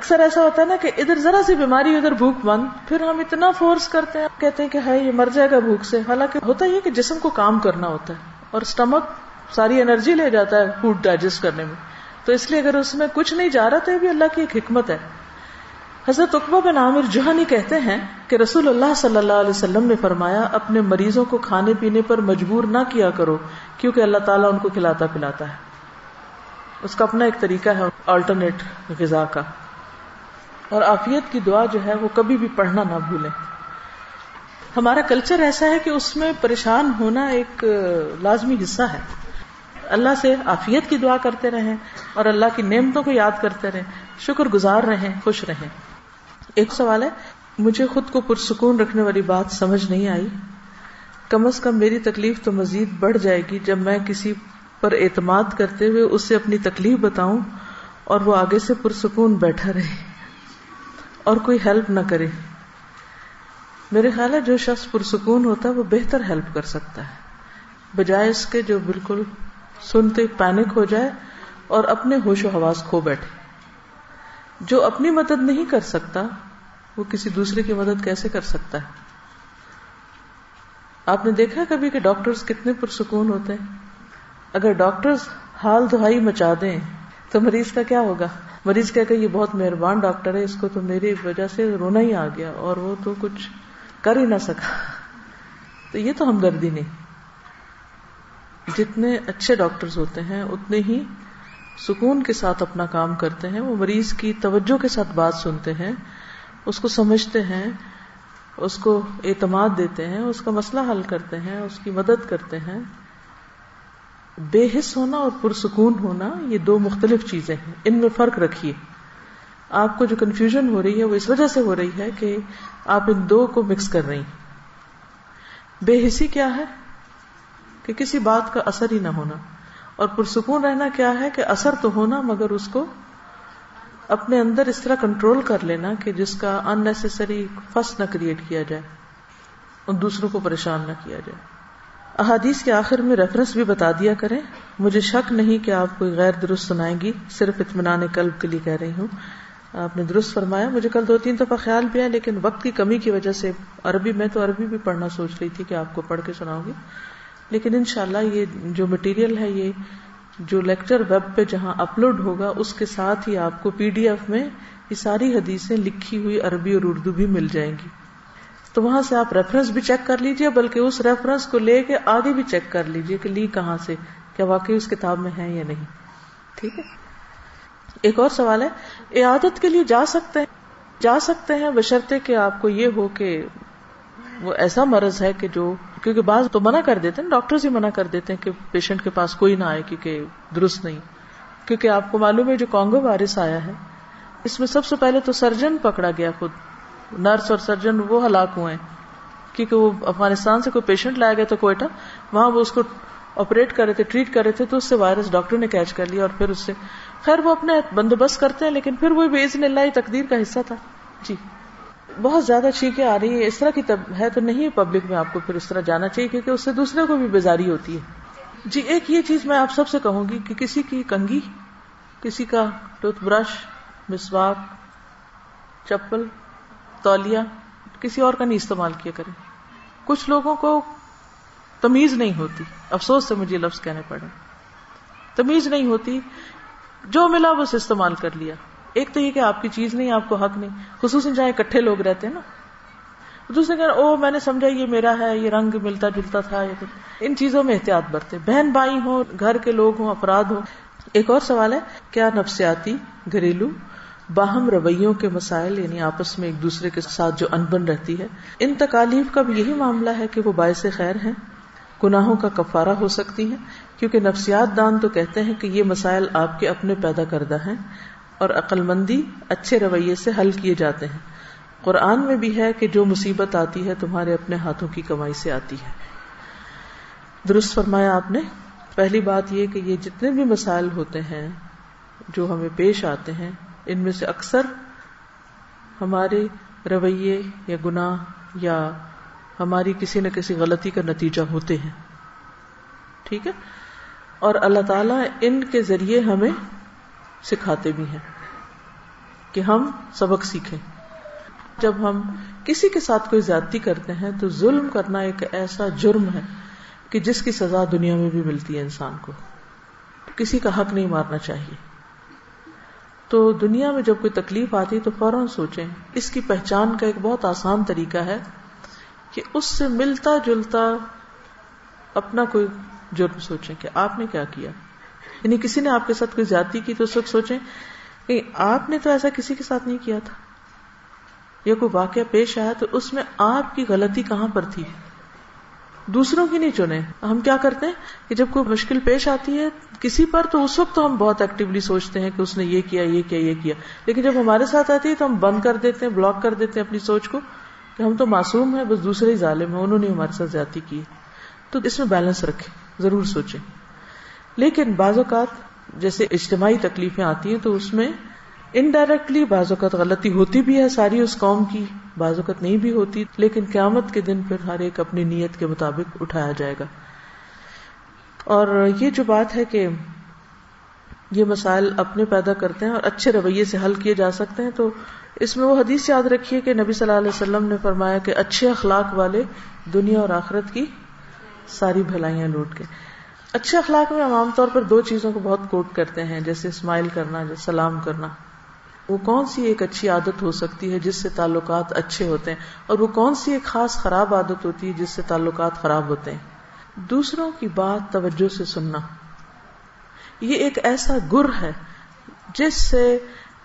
اکثر ایسا ہوتا ہے نا کہ ادھر ذرا سی بیماری ادھر بھوک بند، پھر ہم اتنا فورس کرتے ہیں، کہتے ہیں کہ ہائے یہ مر جائے گا بھوک سے. حالانکہ ہوتا یہ کہ جسم کو کام کرنا ہوتا ہے اور اسٹمک ساری انرجی لے جاتا ہے فوڈ ڈائجسٹ کرنے میں، تو اس لیے اگر اس میں کچھ نہیں جا رہا تو یہ بھی اللہ کی ایک حکمت ہے. حضرت عقبہ بن عامر جوہنی کہتے ہیں کہ رسول اللہ صلی اللہ علیہ وسلم نے فرمایا اپنے مریضوں کو کھانے پینے پر مجبور نہ کیا کرو، کیونکہ اللہ تعالیٰ ان کو کھلاتا پلاتا ہے. اس کا اپنا ایک طریقہ ہے آلٹرنیٹ غذا کا. اور عافیت کی دعا جو ہے وہ کبھی بھی پڑھنا نہ بھولیں. ہمارا کلچر ایسا ہے کہ اس میں پریشان ہونا ایک لازمی حصہ ہے. اللہ سے عافیت کی دعا کرتے رہیں اور اللہ کی نعمتوں کو یاد کرتے رہیں، شکر گزار رہیں، خوش رہیں. ایک سوال ہے، مجھے خود کو پرسکون رکھنے والی بات سمجھ نہیں آئی. کم از کم میری تکلیف تو مزید بڑھ جائے گی جب میں کسی پر اعتماد کرتے ہوئے اس سے اپنی تکلیف بتاؤں اور وہ آگے سے پرسکون بیٹھا رہے اور کوئی ہیلپ نہ کرے. میرے خیال ہے جو شخص پرسکون ہوتا ہے وہ بہتر ہیلپ کر سکتا ہے، بجائے اس کے جو بالکل سنتے پینک ہو جائے اور اپنے ہوش و حواس کھو بیٹھے. جو اپنی مدد نہیں کر سکتا وہ کسی دوسرے کی مدد کیسے کر سکتا ہے؟ آپ نے دیکھا کبھی کہ ڈاکٹرز کتنے پرسکون ہوتے ہیں. اگر ڈاکٹرز حال دہائی مچا دیں تو مریض کا کیا ہوگا؟ مریض کہہ کہ یہ بہت مہربان ڈاکٹر ہے، اس کو تو میری وجہ سے رونا ہی آ گیا اور وہ تو کچھ کر ہی نہ سکا. تو یہ تو ہمدردی نہیں. جتنے اچھے ڈاکٹرز ہوتے ہیں اتنے ہی سکون کے ساتھ اپنا کام کرتے ہیں. وہ مریض کی توجہ کے ساتھ بات سنتے ہیں، اس کو سمجھتے ہیں، اس کو اعتماد دیتے ہیں، اس کا مسئلہ حل کرتے ہیں، اس کی مدد کرتے ہیں. بے حس ہونا اور پرسکون ہونا یہ دو مختلف چیزیں ہیں، ان میں فرق رکھیے. آپ کو جو کنفیوژن ہو رہی ہے وہ اس وجہ سے ہو رہی ہے کہ آپ ان دو کو مکس کر رہی ہیں. بے حسی کیا ہے؟ کہ کسی بات کا اثر ہی نہ ہونا. اور پرسکون رہنا کیا ہے؟ کہ اثر تو ہونا مگر اس کو اپنے اندر اس طرح کنٹرول کر لینا کہ جس کا ان نیسیسری فس نہ کریٹ کیا جائے اور دوسروں کو پریشان نہ کیا جائے. احادیث کے آخر میں ریفرنس بھی بتا دیا کریں، مجھے شک نہیں کہ آپ کوئی غیر درست سنائیں گی، صرف اطمینان قلب کے لیے کہہ رہی ہوں. آپ نے درست فرمایا، مجھے کل دو تین دفعہ خیال بھی آیا لیکن وقت کی کمی کی وجہ سے عربی میں تو عربی بھی پڑھنا سوچ رہی تھی کہ آپ کو پڑھ کے سناؤں گی، لیکن انشاءاللہ یہ جو مٹیریل ہے، یہ جو لیکچر ویب پہ جہاں اپلوڈ ہوگا اس کے ساتھ ہی آپ کو پی ڈی ایف میں یہ ساری حدیثیں لکھی ہوئی عربی اور اردو بھی مل جائیں گی. تو وہاں سے آپ ریفرنس بھی چیک کر لیجئے، بلکہ اس ریفرنس کو لے کے آگے بھی چیک کر لیجئے کہ لی کہاں سے، کیا واقعی اس کتاب میں ہے یا نہیں. ٹھیک ہے. ایک اور سوال ہے، اعادت کے لیے جا سکتے ہیں جا سکتے ہیں بشرطے کہ آپ کو یہ ہو کہ وہ ایسا مرض ہے کہ جو، کیونکہ بعض تو منع کر دیتے ہیں، ڈاکٹرز ہی منع کر دیتے ہیں کہ پیشنٹ کے پاس کوئی نہ آئے کیونکہ درست نہیں. کیونکہ آپ کو معلوم ہے جو کانگو وائرس آیا ہے اس میں سب سے پہلے تو سرجن پکڑا گیا، خود نرس اور سرجن وہ ہلاک ہوئے کیونکہ وہ افغانستان سے کوئی پیشنٹ لایا گیا تھا کوئٹہ، وہاں وہ اس کو آپریٹ کر رہے تھے، ٹریٹ کر رہے تھے، تو اس سے وائرس ڈاکٹر نے کیچ کر لیا اور پھر اس سے خیر وہ اپنے بندوبست کرتے ہیں، لیکن پھر وہ باذن اللہ تقدیر کا حصہ تھا. جی بہت زیادہ چھینکیں آ رہی ہیں، اس طرح کی تب ہے تو نہیں پبلک میں آپ کو پھر اس طرح جانا چاہیے کیونکہ اس سے دوسرے کو بھی بیزاری ہوتی ہے. جی ایک یہ چیز میں آپ سب سے کہوں گی کہ کسی کی کنگھی، کسی کا ٹوتھ برش، مسواک، چپل، تولیہ کسی اور کا نہیں استعمال کیا کریں. کچھ لوگوں کو تمیز نہیں ہوتی، افسوس سے مجھے لفظ کہنے پڑے، تمیز نہیں ہوتی، جو ملا بس استعمال کر لیا. ایک تو یہ کہ آپ کی چیز نہیں، آپ کو حق نہیں، خصوصاً جہاں اکٹھے لوگ رہتے ہیں نا. دوسرے کہنا او میں نے سمجھا یہ میرا ہے، یہ رنگ ملتا جلتا تھا. ان چیزوں میں احتیاط برتے، بہن بھائی ہوں، گھر کے لوگ ہوں، افراد ہوں. ایک اور سوال ہے، کیا نفسیاتی، گھریلو، باہم رویوں کے مسائل یعنی آپس میں ایک دوسرے کے ساتھ جو انبن رہتی ہے، ان تکالیف کا بھی یہی معاملہ ہے کہ وہ باعث خیر ہیں، گناہوں کا کفارہ ہو سکتی ہیں؟ کیونکہ نفسیات دان تو کہتے ہیں کہ یہ مسائل آپ کے اپنے پیدا کردہ ہیں اور عقل مندی اچھے رویے سے حل کیے جاتے ہیں. قرآن میں بھی ہے کہ جو مصیبت آتی ہے تمہارے اپنے ہاتھوں کی کمائی سے آتی ہے. درست فرمایا آپ نے. پہلی بات یہ کہ یہ جتنے بھی مسائل ہوتے ہیں جو ہمیں پیش آتے ہیں، ان میں سے اکثر ہمارے رویے یا گناہ یا ہماری کسی نہ کسی غلطی کا نتیجہ ہوتے ہیں. ٹھیک ہے. اور اللہ تعالیٰ ان کے ذریعے ہمیں سکھاتے بھی ہیں کہ ہم سبق سیکھیں. جب ہم کسی کے ساتھ کوئی زیادتی کرتے ہیں تو ظلم کرنا ایک ایسا جرم ہے کہ جس کی سزا دنیا میں بھی ملتی ہے انسان کو. کسی کا حق نہیں مارنا چاہیے. تو دنیا میں جب کوئی تکلیف آتی تو فوراً سوچیں. اس کی پہچان کا ایک بہت آسان طریقہ ہے کہ اس سے ملتا جلتا اپنا کوئی جرم سوچیں کہ آپ نے کیا کیا. یعنی کسی نے آپ کے ساتھ کوئی زیادتی کی تو اس وقت سوچیں کہ آپ نے تو ایسا کسی کے ساتھ نہیں کیا تھا، یا کوئی واقعہ پیش آیا تو اس میں آپ کی غلطی کہاں پر تھی. دوسروں کی نہیں چنیں. ہم کیا کرتے ہیں کہ جب کوئی مشکل پیش آتی ہے کسی پر تو اس وقت تو ہم بہت ایکٹیولی سوچتے ہیں کہ اس نے یہ کیا یہ کیا یہ کیا، لیکن جب ہمارے ساتھ آتی ہے تو ہم بند کر دیتے ہیں، بلاک کر دیتے ہیں اپنی سوچ کو کہ ہم تو معصوم ہیں، بس دوسرے ہی ظالم ہیں، انہوں نے ہمارے ساتھ زیادتی کی. تو اس میں بیلنس رکھیں، ضرور سوچیں. لیکن بعض اوقات جیسے اجتماعی تکلیفیں آتی ہیں تو اس میں انڈائریکٹلی بعض اوقات غلطی ہوتی بھی ہے ساری اس قوم کی، بعض اوقات نہیں بھی ہوتی، لیکن قیامت کے دن پھر ہر ایک اپنی نیت کے مطابق اٹھایا جائے گا. اور یہ جو بات ہے کہ یہ مسائل اپنے پیدا کرتے ہیں اور اچھے رویے سے حل کیے جا سکتے ہیں، تو اس میں وہ حدیث یاد رکھیے کہ نبی صلی اللہ علیہ وسلم نے فرمایا کہ اچھے اخلاق والے دنیا اور آخرت کی ساری بھلائیاں لوٹ کے. اچھے اخلاق میں عام طور پر دو چیزوں کو بہت کوٹ کرتے ہیں، جیسے اسمائل کرنا، جیسے سلام کرنا. وہ کون سی ایک اچھی عادت ہو سکتی ہے جس سے تعلقات اچھے ہوتے ہیں، اور وہ کون سی ایک خاص خراب عادت ہوتی ہے جس سے تعلقات خراب ہوتے ہیں. دوسروں کی بات توجہ سے سننا، یہ ایک ایسا گر ہے جس سے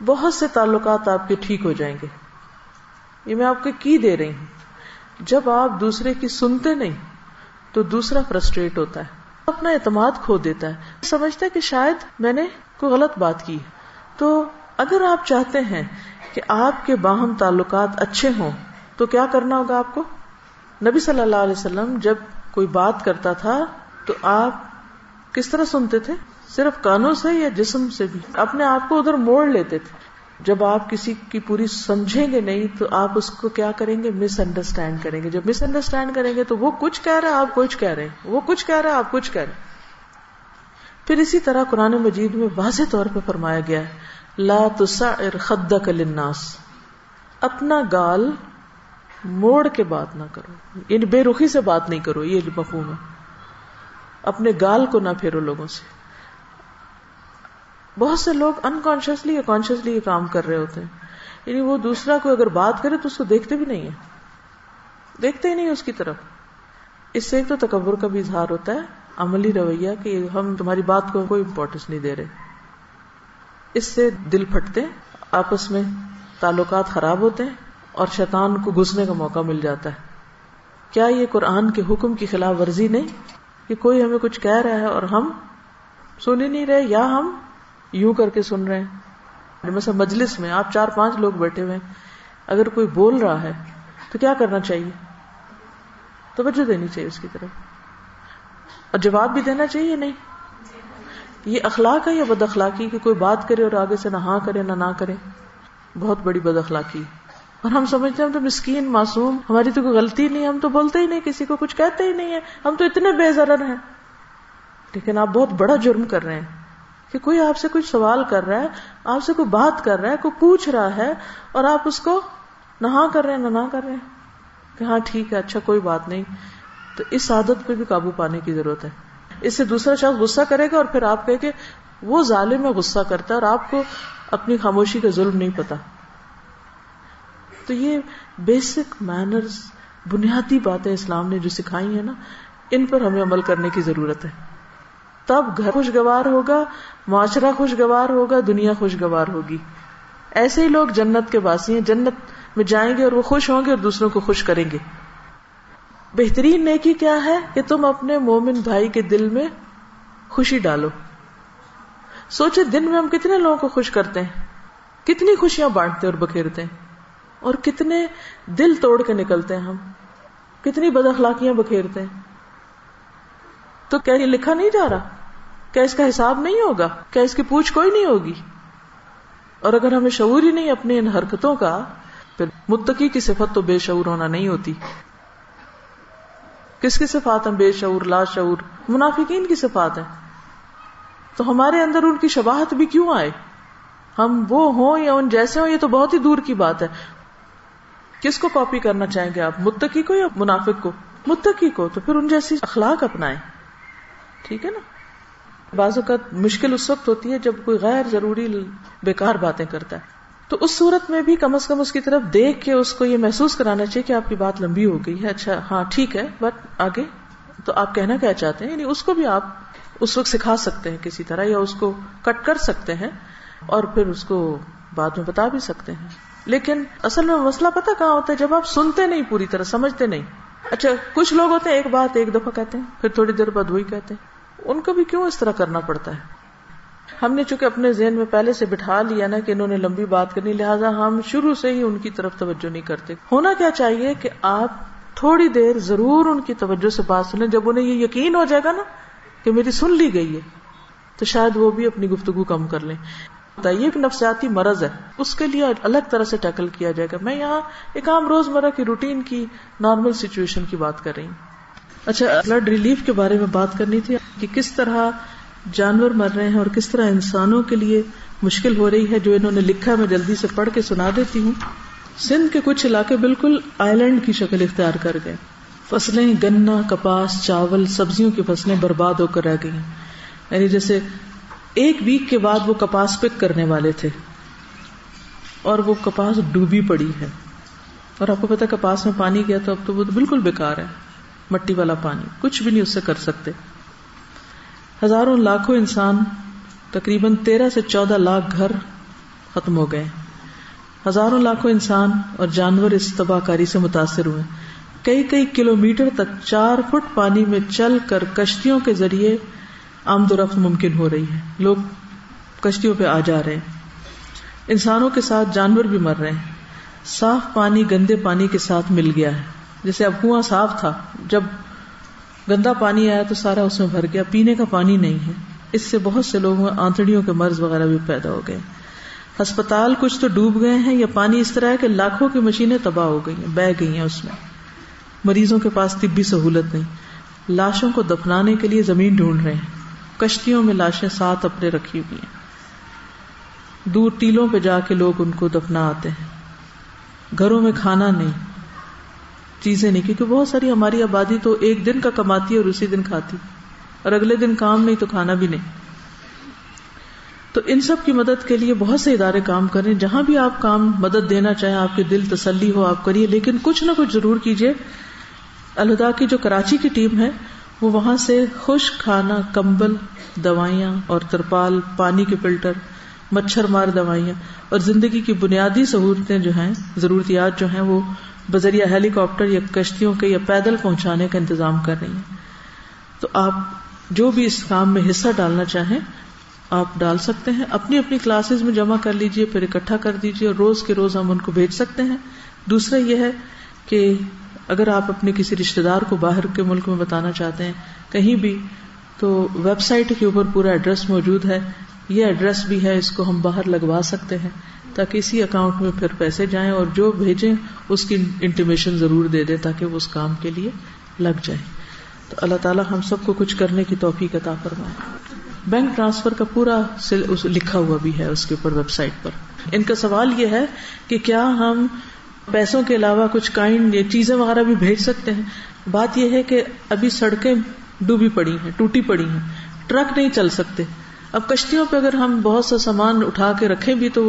بہت سے تعلقات آپ کے ٹھیک ہو جائیں گے. یہ میں آپ کو کی دے رہی ہوں. جب آپ دوسرے کی سنتے نہیں تو دوسرا فرسٹریٹ ہوتا ہے اپنا اعتماد کھو دیتا ہے, سمجھتا ہے کہ شاید میں نے کوئی غلط بات کی. تو اگر آپ چاہتے ہیں کہ آپ کے باہم تعلقات اچھے ہوں تو کیا کرنا ہوگا آپ کو؟ نبی صلی اللہ علیہ وسلم جب کوئی بات کرتا تھا تو آپ کس طرح سنتے تھے؟ صرف کانوں سے یا جسم سے بھی؟ اپنے آپ کو ادھر موڑ لیتے تھے. جب آپ کسی کی پوری سمجھیں گے نہیں تو آپ اس کو کیا کریں گے؟ مس انڈرسٹینڈ کریں گے. جب مس انڈرسٹینڈ کریں گے تو وہ کچھ کہہ رہا ہے آپ کچھ کہہ رہے ہیں, وہ کچھ کہہ رہا ہے آپ کچھ کہہ رہے ہیں. پھر اسی طرح قرآن مجید میں واضح طور پہ فرمایا گیا ہے, لا تسعر خدک للناس, اپنا گال موڑ کے بات نہ کرو, یعنی بے رخی سے بات نہیں کرو, یہ مفہوم ہے. اپنے گال کو نہ پھیرو لوگوں سے. بہت سے لوگ انکانشیسلی یا کانشیسلی یہ کام کر رہے ہوتے ہیں, یعنی وہ دوسرا کوئی اگر بات کرے تو اس کو دیکھتے بھی نہیں ہیں, دیکھتے ہی نہیں اس کی طرف. اس سے ایک تو تکبر کا بھی اظہار ہوتا ہے, عملی رویہ کہ ہم تمہاری بات کو کوئی امپورٹنس نہیں دے رہے. اس سے دل پھٹتے, آپس میں تعلقات خراب ہوتے ہیں اور شیطان کو گھسنے کا موقع مل جاتا ہے. کیا یہ قرآن کے حکم کی خلاف ورزی نہیں کہ کوئی ہمیں کچھ کہہ رہا ہے اور ہم سن ہی نہیں رہے, یا ہم یوں کر کے سن رہے ہیں؟ مثلا مجلس میں آپ چار پانچ لوگ بیٹھے ہوئے ہیں, اگر کوئی بول رہا ہے تو کیا کرنا چاہیے؟ توجہ دینی چاہیے اس کی طرف, اور جواب بھی دینا چاہیے. نہیں, یہ اخلاق ہے یا بد اخلاقی کہ کوئی بات کرے اور آگے سے نہ ہاں کرے نہ نہ کرے؟ بہت بڑی بد اخلاقی. اور ہم سمجھتے ہیں ہم تو مسکین معصوم, ہماری تو کوئی غلطی نہیں, ہم تو بولتے ہی نہیں, کسی کو کچھ کہتے ہی نہیں ہے, ہم تو اتنے بے ضرر ہیں. لیکن آپ بہت بڑا جرم کر رہے ہیں کہ کوئی آپ سے کچھ سوال کر رہا ہے, آپ سے کوئی بات کر رہا ہے, کوئی پوچھ رہا ہے, اور آپ اس کو نہ ہاں کر رہے ہیں نہ نہ کر رہے ہیں کہ ہاں ٹھیک ہے اچھا کوئی بات نہیں. تو اس عادت پہ بھی قابو پانے کی ضرورت ہے. اس سے دوسرا شخص غصہ کرے گا اور پھر آپ کہیں کہ وہ ظالم ہے غصہ کرتا ہے, اور آپ کو اپنی خاموشی کا ظلم نہیں پتا. تو یہ بیسک مینرز, بنیادی باتیں اسلام نے جو سکھائی ہیں نا, ان پر ہمیں عمل کرنے کی ضرورت ہے. تب گھر خوشگوار ہوگا, معاشرہ خوشگوار ہوگا, دنیا خوشگوار ہوگی. ایسے ہی لوگ جنت کے باسی ہیں, جنت میں جائیں گے اور وہ خوش ہوں گے اور دوسروں کو خوش کریں گے. بہترین نیکی کیا ہے کہ تم اپنے مومن بھائی کے دل میں خوشی ڈالو. سوچے دن میں ہم کتنے لوگوں کو خوش کرتے ہیں, کتنی خوشیاں بانٹتے اور بکھیرتے ہیں, اور کتنے دل توڑ کے نکلتے ہیں ہم, کتنی بد اخلاقیاں بکھیرتے ہیں. تو کیا یہ لکھا نہیں جا رہا؟ کیا اس کا حساب نہیں ہوگا؟ کیا اس کی پوچھ کوئی نہیں ہوگی؟ اور اگر ہمیں شعور ہی نہیں اپنی ان حرکتوں کا, پھر متقی کی صفت تو بے شعور ہونا نہیں ہوتی. کس کی صفات ہیں بے شعور, لا شعور؟ منافقین کی صفات ہیں. تو ہمارے اندر ان کی شباہت بھی کیوں آئے؟ ہم وہ ہوں یا ان جیسے ہوں, یہ تو بہت ہی دور کی بات ہے. کس کو کاپی کرنا چاہیں گے آپ, متقی کو یا منافق کو؟ متقی کو. تو پھر ان جیسی اخلاق اپنائیں, ٹھیک ہے نا. بعض اوقات مشکل اس وقت ہوتی ہے جب کوئی غیر ضروری بیکار باتیں کرتا ہے, تو اس صورت میں بھی کم از کم اس کی طرف دیکھ کے اس کو یہ محسوس کرانا چاہیے کہ آپ کی بات لمبی ہو گئی ہے, اچھا ہاں ٹھیک ہے بٹ آگے تو آپ کہنا کیا چاہتے ہیں. یعنی اس کو بھی آپ اس وقت سکھا سکتے ہیں کسی طرح, یا اس کو کٹ کر سکتے ہیں اور پھر اس کو بعد میں بتا بھی سکتے ہیں. لیکن اصل میں مسئلہ پتہ کہاں ہوتا ہے؟ جب آپ سنتے نہیں, پوری طرح سمجھتے نہیں. اچھا کچھ لوگ ہوتے ہیں ایک بات ایک دفعہ کہتے ہیں, پھر تھوڑی دیر بعد وہی کہتے ہیں. ان کو بھی کیوں اس طرح کرنا پڑتا ہے؟ ہم نے چونکہ اپنے ذہن میں پہلے سے بٹھا لیا نا کہ انہوں نے لمبی بات کرنی, لہٰذا ہم شروع سے ہی ان کی طرف توجہ نہیں کرتے. ہونا کیا چاہیے کہ آپ تھوڑی دیر ضرور ان کی توجہ سے بات سنیں. جب انہیں یہ یقین ہو جائے گا نا کہ میری سن لی گئی ہے, تو شاید وہ بھی اپنی گفتگو کم کر لیں. یہ ایک نفسیاتی مرض ہے, اس کے لیے الگ طرح سے ٹیکل کیا جائے گا. میں یہاں ایک عام روزمرہ کی روٹین کی نارمل سچویشن کی بات کر رہی ہوں. اچھا, فلڈ ریلیف کے بارے میں بات کرنی تھی کہ کس طرح جانور مر رہے ہیں اور کس طرح انسانوں کے لیے مشکل ہو رہی ہے. جو انہوں نے لکھا میں جلدی سے پڑھ کے سنا دیتی ہوں. سندھ کے کچھ علاقے بالکل آئیلینڈ کی شکل اختیار کر گئے. فصلیں گنا, کپاس, چاول, سبزیوں کی فصلیں برباد ہو کر رہ گئی. یعنی جیسے ایک ویک کے بعد وہ کپاس پک کرنے والے تھے اور وہ کپاس ڈوبی پڑی ہے. اور آپ کو پتا کپاس میں پانی گیا تو اب تو وہ بالکل بیکار ہے, مٹی والا پانی, کچھ بھی نہیں اس سے کر سکتے. ہزاروں لاکھوں انسان, تقریباً تیرہ سے چودہ لاکھ گھر ختم ہو گئے. ہزاروں لاکھوں انسان اور جانور اس تباہ کاری سے متاثر ہوئے. کئی کئی کلومیٹر تک چار فٹ پانی میں چل کر کشتیوں کے ذریعے آمد و رفت ممکن ہو رہی ہے. لوگ کشتیوں پہ آ جا رہے ہیں, انسانوں کے ساتھ جانور بھی مر رہے ہیں. صاف پانی گندے پانی کے ساتھ مل گیا ہے, جیسے اب کنواں صاف تھا, جب گندا پانی آیا تو سارا اس میں بھر گیا, پینے کا پانی نہیں ہے. اس سے بہت سے لوگوں میں آنتڑیوں کے مرض وغیرہ بھی پیدا ہو گئے. ہسپتال کچھ تو ڈوب گئے ہیں, یا پانی اس طرح ہے کہ لاکھوں کی مشینیں تباہ ہو گئی ہیں, بہہ گئی ہیں. اس میں مریضوں کے پاس طبی سہولت نہیں, لاشوں کو دفنانے کے لیے زمین ڈھونڈ رہے ہیں, کشتیوں میں لاشیں ساتھ اپنے رکھی ہوئی ہیں, دور ٹیلوں پہ جا کے لوگ ان کو دفنا آتے ہیں. گھروں میں کھانا نہیں, چیزیں نہیں, کیونکہ بہت ساری ہماری آبادی تو ایک دن کا کماتی ہے اور اسی دن کھاتی, اور اگلے دن کام نہیں تو کھانا بھی نہیں. تو ان سب کی مدد کے لیے بہت سے ادارے کام کریں, جہاں بھی آپ کام مدد دینا چاہیں, آپ کے دل تسلی ہو آپ کریے, لیکن کچھ نہ کچھ ضرور کیجیے. الہدا کی جو کراچی کی ٹیم ہے وہ وہاں سے خشک کھانا, کمبل, دوائیاں اور ترپال, پانی کے فلٹر, مچھر مار دوائیاں اور زندگی کی بنیادی سہولتیں جو ہیں, ضروریات جو ہیں, وہ بذریعہ ہیلی کاپٹر یا کشتیوں کے یا پیدل پہنچانے کا انتظام کر رہی ہیں. تو آپ جو بھی اس کام میں حصہ ڈالنا چاہیں آپ ڈال سکتے ہیں. اپنی اپنی کلاسز میں جمع کر لیجئے, پھر اکٹھا کر دیجئے, اور روز کے روز ہم ان کو بھیج سکتے ہیں. دوسرا یہ ہے کہ اگر آپ اپنے کسی رشتہ دار کو باہر کے ملک میں بتانا چاہتے ہیں کہیں بھی, تو ویب سائٹ کے اوپر پورا ایڈریس موجود ہے. یہ ایڈریس بھی ہے, اس کو ہم باہر لگوا سکتے ہیں تاکہ اسی اکاؤنٹ میں پھر پیسے جائیں, اور جو بھیجیں اس کی انٹیمیشن ضرور دے دیں تاکہ وہ اس کام کے لیے لگ جائیں. تو اللہ تعالیٰ ہم سب کو کچھ کرنے کی توفیق عطا فرمائے. بینک ٹرانسفر کا پورا لکھا ہوا بھی ہے اس کے اوپر ویب سائٹ پر. ان کا سوال یہ ہے کہ کیا ہم پیسوں کے علاوہ کچھ کائنڈ یا چیزیں وغیرہ بھی بھیج سکتے ہیں. بات یہ ہے کہ ابھی سڑکیں ڈوبی پڑی ہیں, ٹوٹی پڑی ہیں, ٹرک نہیں چل سکتے. اب کشتیوں پہ اگر ہم بہت سا سامان اٹھا کے رکھیں بھی تو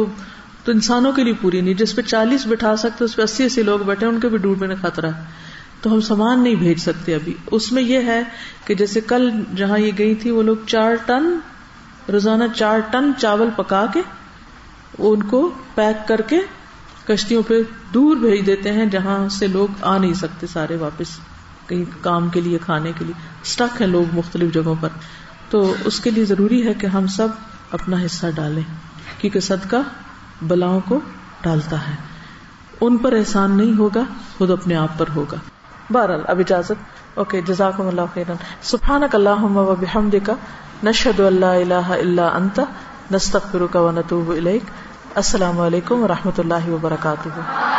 تو انسانوں کے لیے پوری نہیں. جس پہ چالیس بٹھا سکتے اس پہ اسی اسی لوگ بیٹھے, ان کے بھی ڈوبنے کا خطرہ ہے, تو ہم سامان نہیں بھیج سکتے ابھی. اس میں یہ ہے کہ جیسے کل جہاں یہ گئی تھی وہ لوگ چار ٹن روزانہ چار ٹن چاول پکا کے ان کو پیک کر کے کشتیوں پہ دور بھیج دیتے ہیں جہاں سے لوگ آ نہیں سکتے سارے واپس کہیں کام کے لیے, کھانے کے لیے سٹک ہیں لوگ مختلف جگہوں پر. تو اس کے لیے ضروری ہے کہ ہم سب اپنا حصہ ڈالیں, کیونکہ صدقہ بلاؤں کو ڈالتا ہے. ان پر احسان نہیں ہوگا, خود اپنے آپ پر ہوگا. بہرحال اب اجازت. اوکے, جزاکم اللہ خیرا. سبحانک اللہم و بحمدک, نشہد ان لا الہ الا انت, نستغفرک و نتوب الیک. السلام علیکم و رحمۃ اللہ وبرکاتہ.